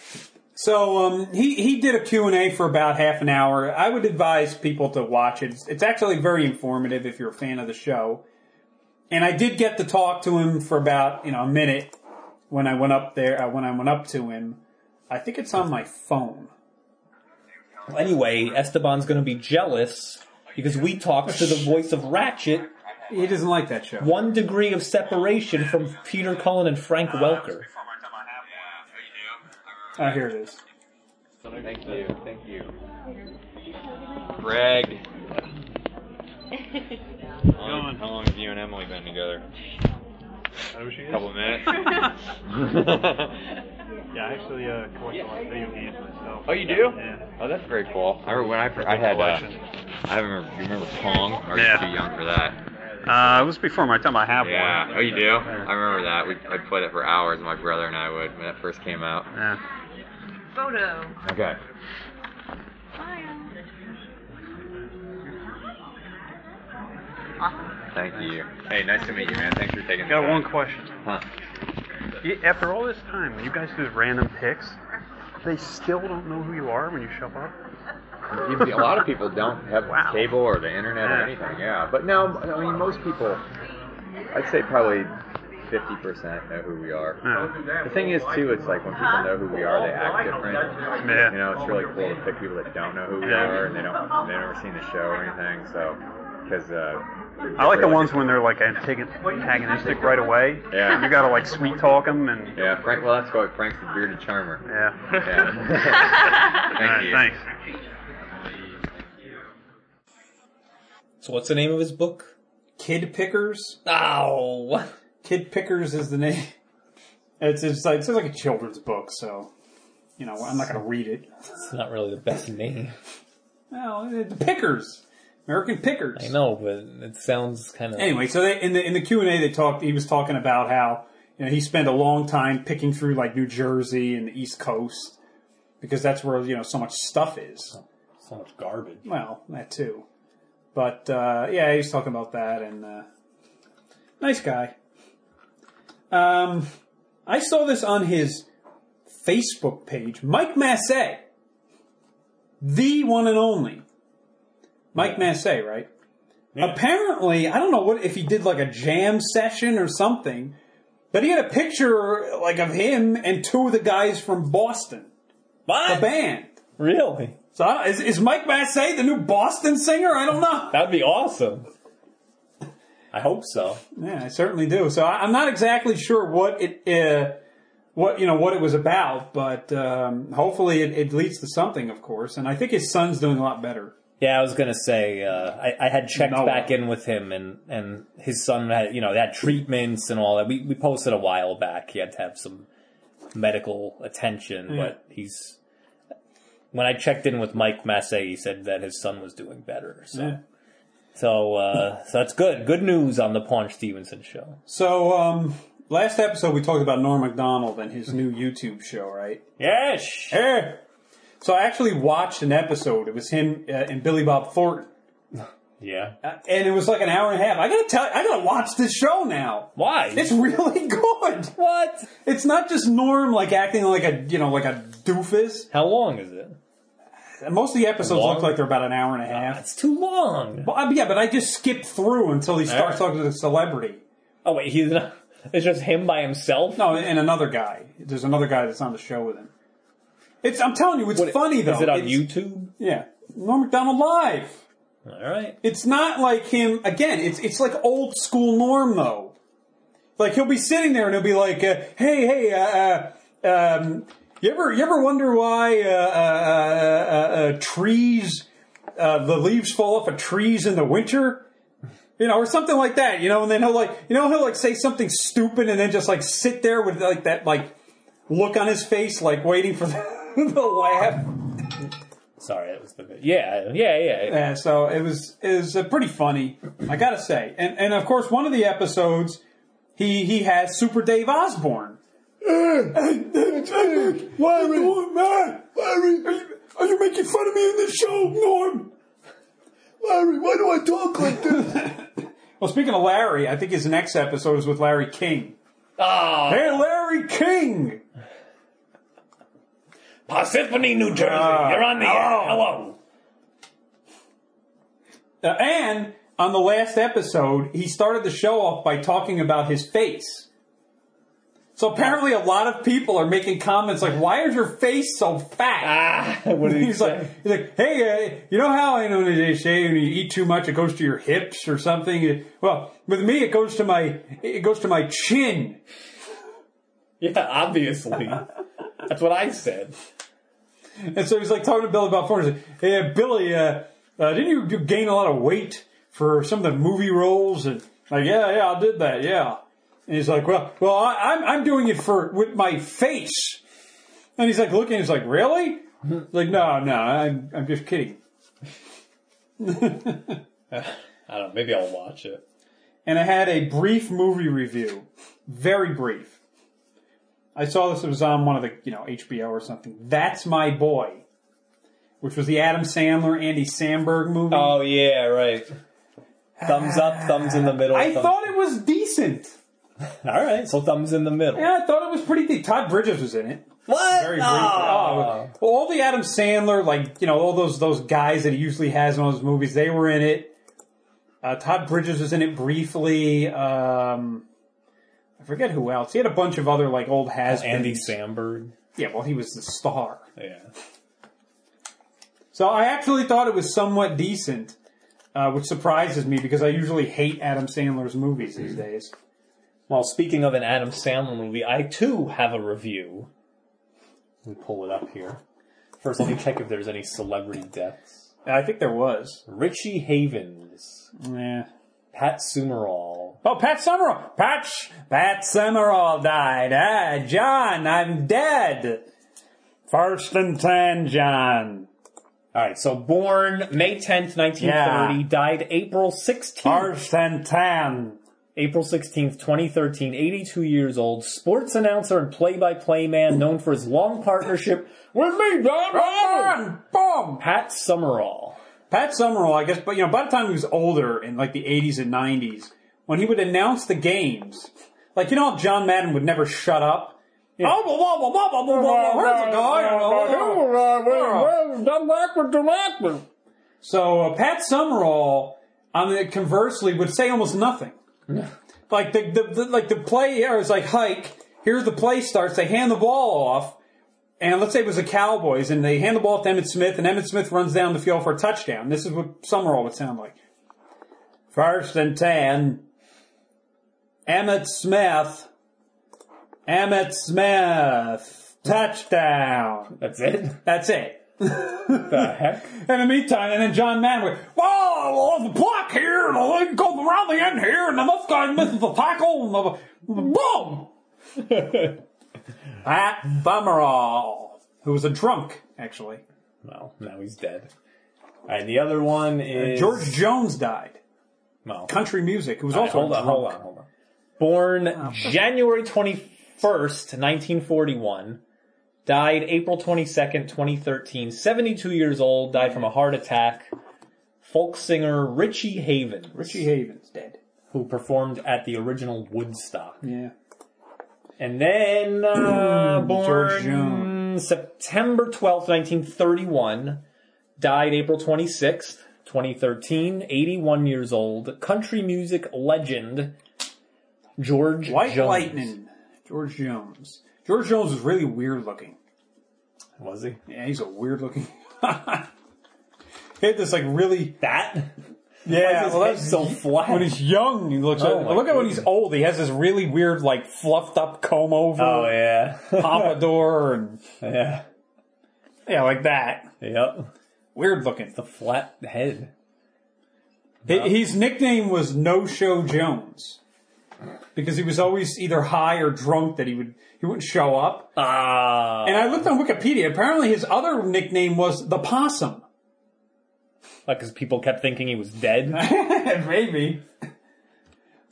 So um, he, he did a Q and A for about half an hour. I would advise people to watch it. It's, it's actually very informative if you're a fan of the show. And I did get to talk to him for about, you know, a minute when I went up there. Uh, when I went up to him. I think it's on my phone. Well, anyway, Esteban's going to be jealous because we talked to the voice of Ratchet. He doesn't like that show. One degree of separation from Peter Cullen and Frank Welker. Ah, uh, here it is. Thank you, thank you. Greg. How long, how long have you and Emily been together? A couple minutes. Yeah, I actually uh, collect a lot of video games myself. Oh, you do? Yeah. Oh, that's great, Paul. I remember when I, first, I had, uh, I remember, you remember Pong? Or yeah. Are you too young for that? Uh, it was before my time. I have yeah. one. Yeah. Oh, you do? I remember that. We I played it for hours. My brother and I would when it first came out. Yeah. Photo. Okay. Hi. Awesome. Thank you. Hey, nice to meet you, man. Thanks for taking the time. Got one question. Huh? After all this time, when you guys do random picks, they still don't know who you are when you show up? A lot of people don't have wow. cable or the internet yeah. or anything, yeah. But no, I mean, most people, I'd say probably fifty percent know who we are. Yeah. The thing is, too, it's like when people know who we are, they act different. Yeah. You know, it's really cool to pick people that don't know who we yeah. are and they don't, they've never seen the show or anything, so, because, uh, I like the ones when they're like antagonistic right away. Yeah. You gotta like sweet talk them and. Yeah, Frank. Well, that's why Frank's the bearded charmer. Yeah. yeah. Thank right, you. Thanks. So, what's the name of his book? Kid Pickers. Oh, what? Kid Pickers is the name. It's it's like it's like a children's book, so you know I'm not gonna read it. It's not really the best name. Well, the Pickers. American Pickers. I know, but it sounds kind of... Anyway, so they, in the in the Q and A, they talked. He was talking about how you know he spent a long time picking through like New Jersey and the East Coast because that's where you know so much stuff is. Oh, so much garbage. Well, that too. But uh, yeah, he was talking about that and uh, nice guy. Um, I saw this on his Facebook page. Mike Massey, the one and only. Mike Massey, right? Yeah. Apparently, I don't know what if he did like a jam session or something, but he had a picture like of him and two of the guys from Boston. What? The band. Really? So is, is Mike Massey the new Boston singer? I don't know. That'd be awesome. I hope so. Yeah, I certainly do. So I, I'm not exactly sure what it, uh, what you know, what it was about, but um, hopefully it, it leads to something, of course. And I think his son's doing a lot better. Yeah, I was going to say, uh, I, I had checked no. back in with him, and, and his son had, you know, they had treatments and all that. We we posted a while back. He had to have some medical attention, mm. but he's... When I checked in with Mike Massey, he said that his son was doing better. So yeah. so, uh, so that's good. Good news on the Paunch Stevenson show. So um, last episode we talked about Norm Macdonald and his new YouTube show, right? Yes! Hey! So I actually watched an episode. It was him uh, and Billy Bob Thornton. Yeah. Uh, and it was like an hour and a half. I gotta tell you, I gotta watch this show now. Why? It's really good. What? It's not just Norm, like, acting like a, you know, like a doofus. How long is it? Most of the episodes long? look like they're about an hour and a half. That's too long. Well, yeah, but I just skip through until he starts talking to the celebrity. Oh, wait, he's not, it's just him by himself? No, and another guy. There's another guy that's on the show with him. It's. I'm telling you, it's what, funny, though. Is it on it's, YouTube? Yeah. Norm Macdonald Live. All right. It's not like him, again, it's it's like old school Norm, though. Like, he'll be sitting there and he'll be like, uh, hey, hey, uh, uh, um... You ever you ever wonder why uh, uh, uh, uh, trees, uh, the leaves fall off of trees in the winter? You know, or something like that, you know, and then he'll like, you know, he'll like say something stupid and then just like sit there with like that like look on his face, like waiting for the, the laugh. Sorry, that was the bit. Yeah, yeah, yeah. yeah. So it was, it was uh, pretty funny, I gotta say. And, and of course, one of the episodes, he, he has Super Dave Osborne. Larry, Larry, are you, are you making fun of me in this show, Norm? Larry, why do I talk like this? Well, speaking of Larry, I think his next episode is with Larry King. Oh. Hey, Larry King! Parsippany, New Jersey. Uh, You're on the hello. air. Hello. Uh, and on the last episode, he started the show off by talking about his face. So apparently a lot of people are making comments like, why is your face so fat? Ah, what did he he's, say? Like, he's like, hey, uh, you know how I know they say when you eat too much it goes to your hips or something? Well, with me it goes to my it goes to my chin. Yeah, obviously. That's what I said. And so he's like talking to Billy about four and he's like, hey, uh, Billy, uh, uh, didn't you gain a lot of weight for some of the movie roles? And like, yeah, yeah, I did that, yeah. And he's like, well, well, I, I'm I'm doing it for with my face. And he's like looking. He's like, really? He's like, no, no, I'm I'm just kidding. I don't. Maybe I'll watch it. And I had a brief movie review, very brief. I saw this. It was on one of the you know H B O or something. That's My Boy, which was the Adam Sandler, Andy Samberg movie. Oh yeah, right. Thumbs up, thumbs in the middle. I thought it was decent. All right, so thumbs in the middle. Yeah, I thought it was pretty deep. Todd Bridges was in it. What? Very briefly. Oh. Oh. Well, all the Adam Sandler, like, you know, all those those guys that he usually has in all his movies, they were in it. Uh, Todd Bridges was in it briefly. Um, I forget who else. He had a bunch of other, like, old has-beens. Andy Samberg. Yeah, well, he was the star. Yeah. So I actually thought it was somewhat decent, uh, which surprises me because I usually hate Adam Sandler's movies these mm-hmm. days. Well, speaking of an Adam Sandler movie, I, too, have a review. Let me pull it up here. First, let me check if there's any celebrity deaths. I think there was. Richie Havens. Yeah. Pat Summerall. Oh, Pat Summerall! Pat, Pat Summerall died. Ah, John, I'm dead! First and ten, John. All right, so born May tenth, nineteen thirty, yeah. Died April sixteenth. First and ten. April sixteenth, twenty thirteen, eighty-two years old, sports announcer and play-by-play man known for his long partnership with me, Don Boom. Pat Summerall. Pat Summerall, I guess, but you know, by the time he was older in like the eighties and nineties, when he would announce the games, like you know how John Madden would never shut up? Yeah. Oh, blah, blah, blah, blah, blah, blah, where's the guy? So uh, Pat Summerall, on the conversely, would say almost nothing. Like the, the, the like the play here is like hike. Here's the play starts. They hand the ball off, and let's say it was the Cowboys, and they hand the ball off to Emmitt Smith, and Emmitt Smith runs down the field for a touchdown. This is what Summerall would sound like. First and ten. Emmitt Smith. Emmitt Smith. Touchdown. That's it. That's it. The heck? And in the meantime, and then John Madden went, well, the block here, and I go around the end here, and the left guy misses the tackle, and boom! Pat Summerall, who was a drunk, actually. Well, now he's dead. All right, the other one is... Uh, George Jones died. Well, country music, who was also right, hold on, drunk. Hold on, hold on. Born oh. January twenty-first, nineteen forty-one. died April twenty-second, twenty thirteen, seventy-two years old, died from a heart attack. Folk singer Richie Havens. Richie Havens, dead. Who performed at the original Woodstock. Yeah. And then, uh, born September twelfth, nineteen thirty-one, died April twenty-sixth, twenty thirteen, eighty-one years old, country music legend, George Jones. White Lightning, George Jones. George Jones was really weird looking. Was he? Yeah, he's a weird looking. He had this like really... That? Yeah, well, that's so flat. When he's young, he looks... Oh, look at when he's old. He has this really weird, like, fluffed-up comb-over. Oh, yeah. Pompadour and... Yeah. Yeah, like that. Yep. Weird-looking. The flat head. Yep. His nickname was No-Show Jones. Because he was always either high or drunk that he would... He wouldn't show up. Ah. Uh, and I looked on Wikipedia. Apparently his other nickname was The Possum. Because like people kept thinking he was dead. Maybe.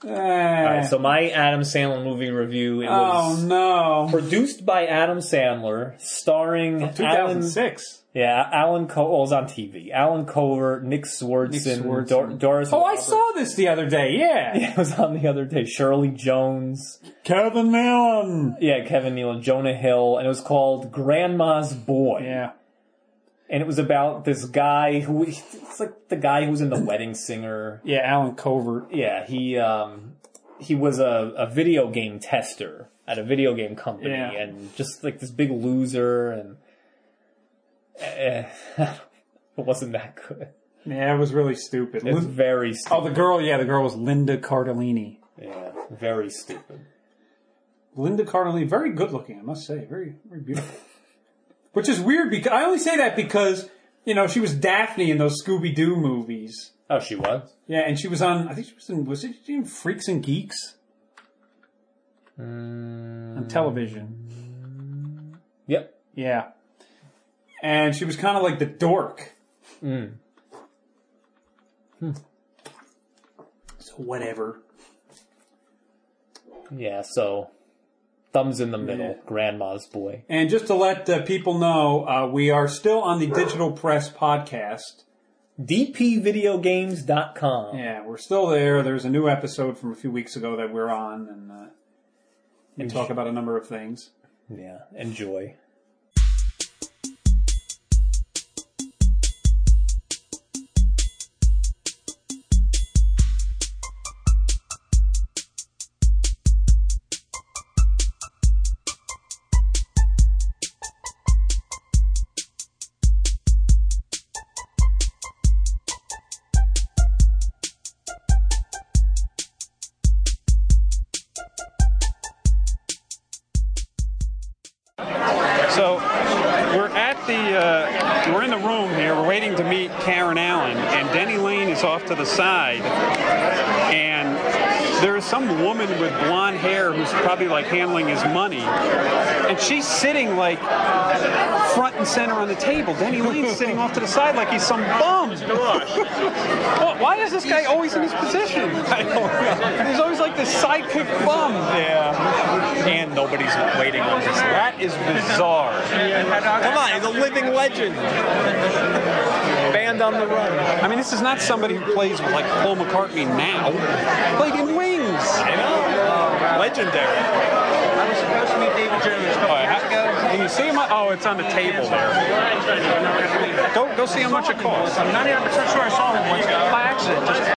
Uh, All right, so my Adam Sandler movie review. It was oh, no. Produced by Adam Sandler, starring... From two thousand six. Alan, yeah, Alan Covert. Well, it was on T V. Alan Covert, Nick Swardson, Nick Swardson. Dor- Doris Oh, Roberts. I saw this the other day, yeah. yeah. It was on the other day. Shirley Jones. Kevin Nealon. Yeah, Kevin Nealon, Jonah Hill. And it was called Grandma's Boy. Yeah. And it was about this guy who, it's like the guy who was in The Wedding Singer. Yeah, Alan Covert. Yeah, he um, he was a, a video game tester at a video game company, yeah. And just like this big loser, and eh, it wasn't that good. Yeah, it was really stupid. It was very stupid. Oh, the girl, yeah, the girl was Linda Cardellini. Yeah, very stupid. Linda Cardellini, very good looking, I must say, very, very beautiful. Which is weird because I only say that because, you know, she was Daphne in those Scooby-Doo movies. Oh, she was? Yeah, and she was on, I think she was in, was she in Freaks and Geeks? Mm. On television. Yep. Yeah. And she was kind of like the dork. Mm. Hmm. So whatever. Yeah, so... Thumbs in the middle, yeah. Grandma's Boy. And just to let uh, people know, uh, we are still on the Digital Press podcast. D P video games dot com. Yeah, we're still there. There's a new episode from a few weeks ago that we're on, and uh, we Enjoy. talk about a number of things. Yeah, enjoy. Side, and there's some woman with blonde hair who's probably like handling his money, and she's sitting like front and center on the table. Denny Lane's sitting off to the side like he's some bum. Well, why is this guy always in his position? I don't know. There's always like this sidekick bum. Yeah. And nobody's waiting on this. That is bizarre. Come on, he's a living legend. Band on the Run. I mean, this is not somebody who plays with, like, Paul McCartney now. He played in Wings. I know. Uh, legendary. I was supposed to meet David Jones a couple oh, years ago. Can you see him? Oh, it's on the table there. Go, go see how much it costs. I'm ninety-nine percent sure I saw him once by accident. Just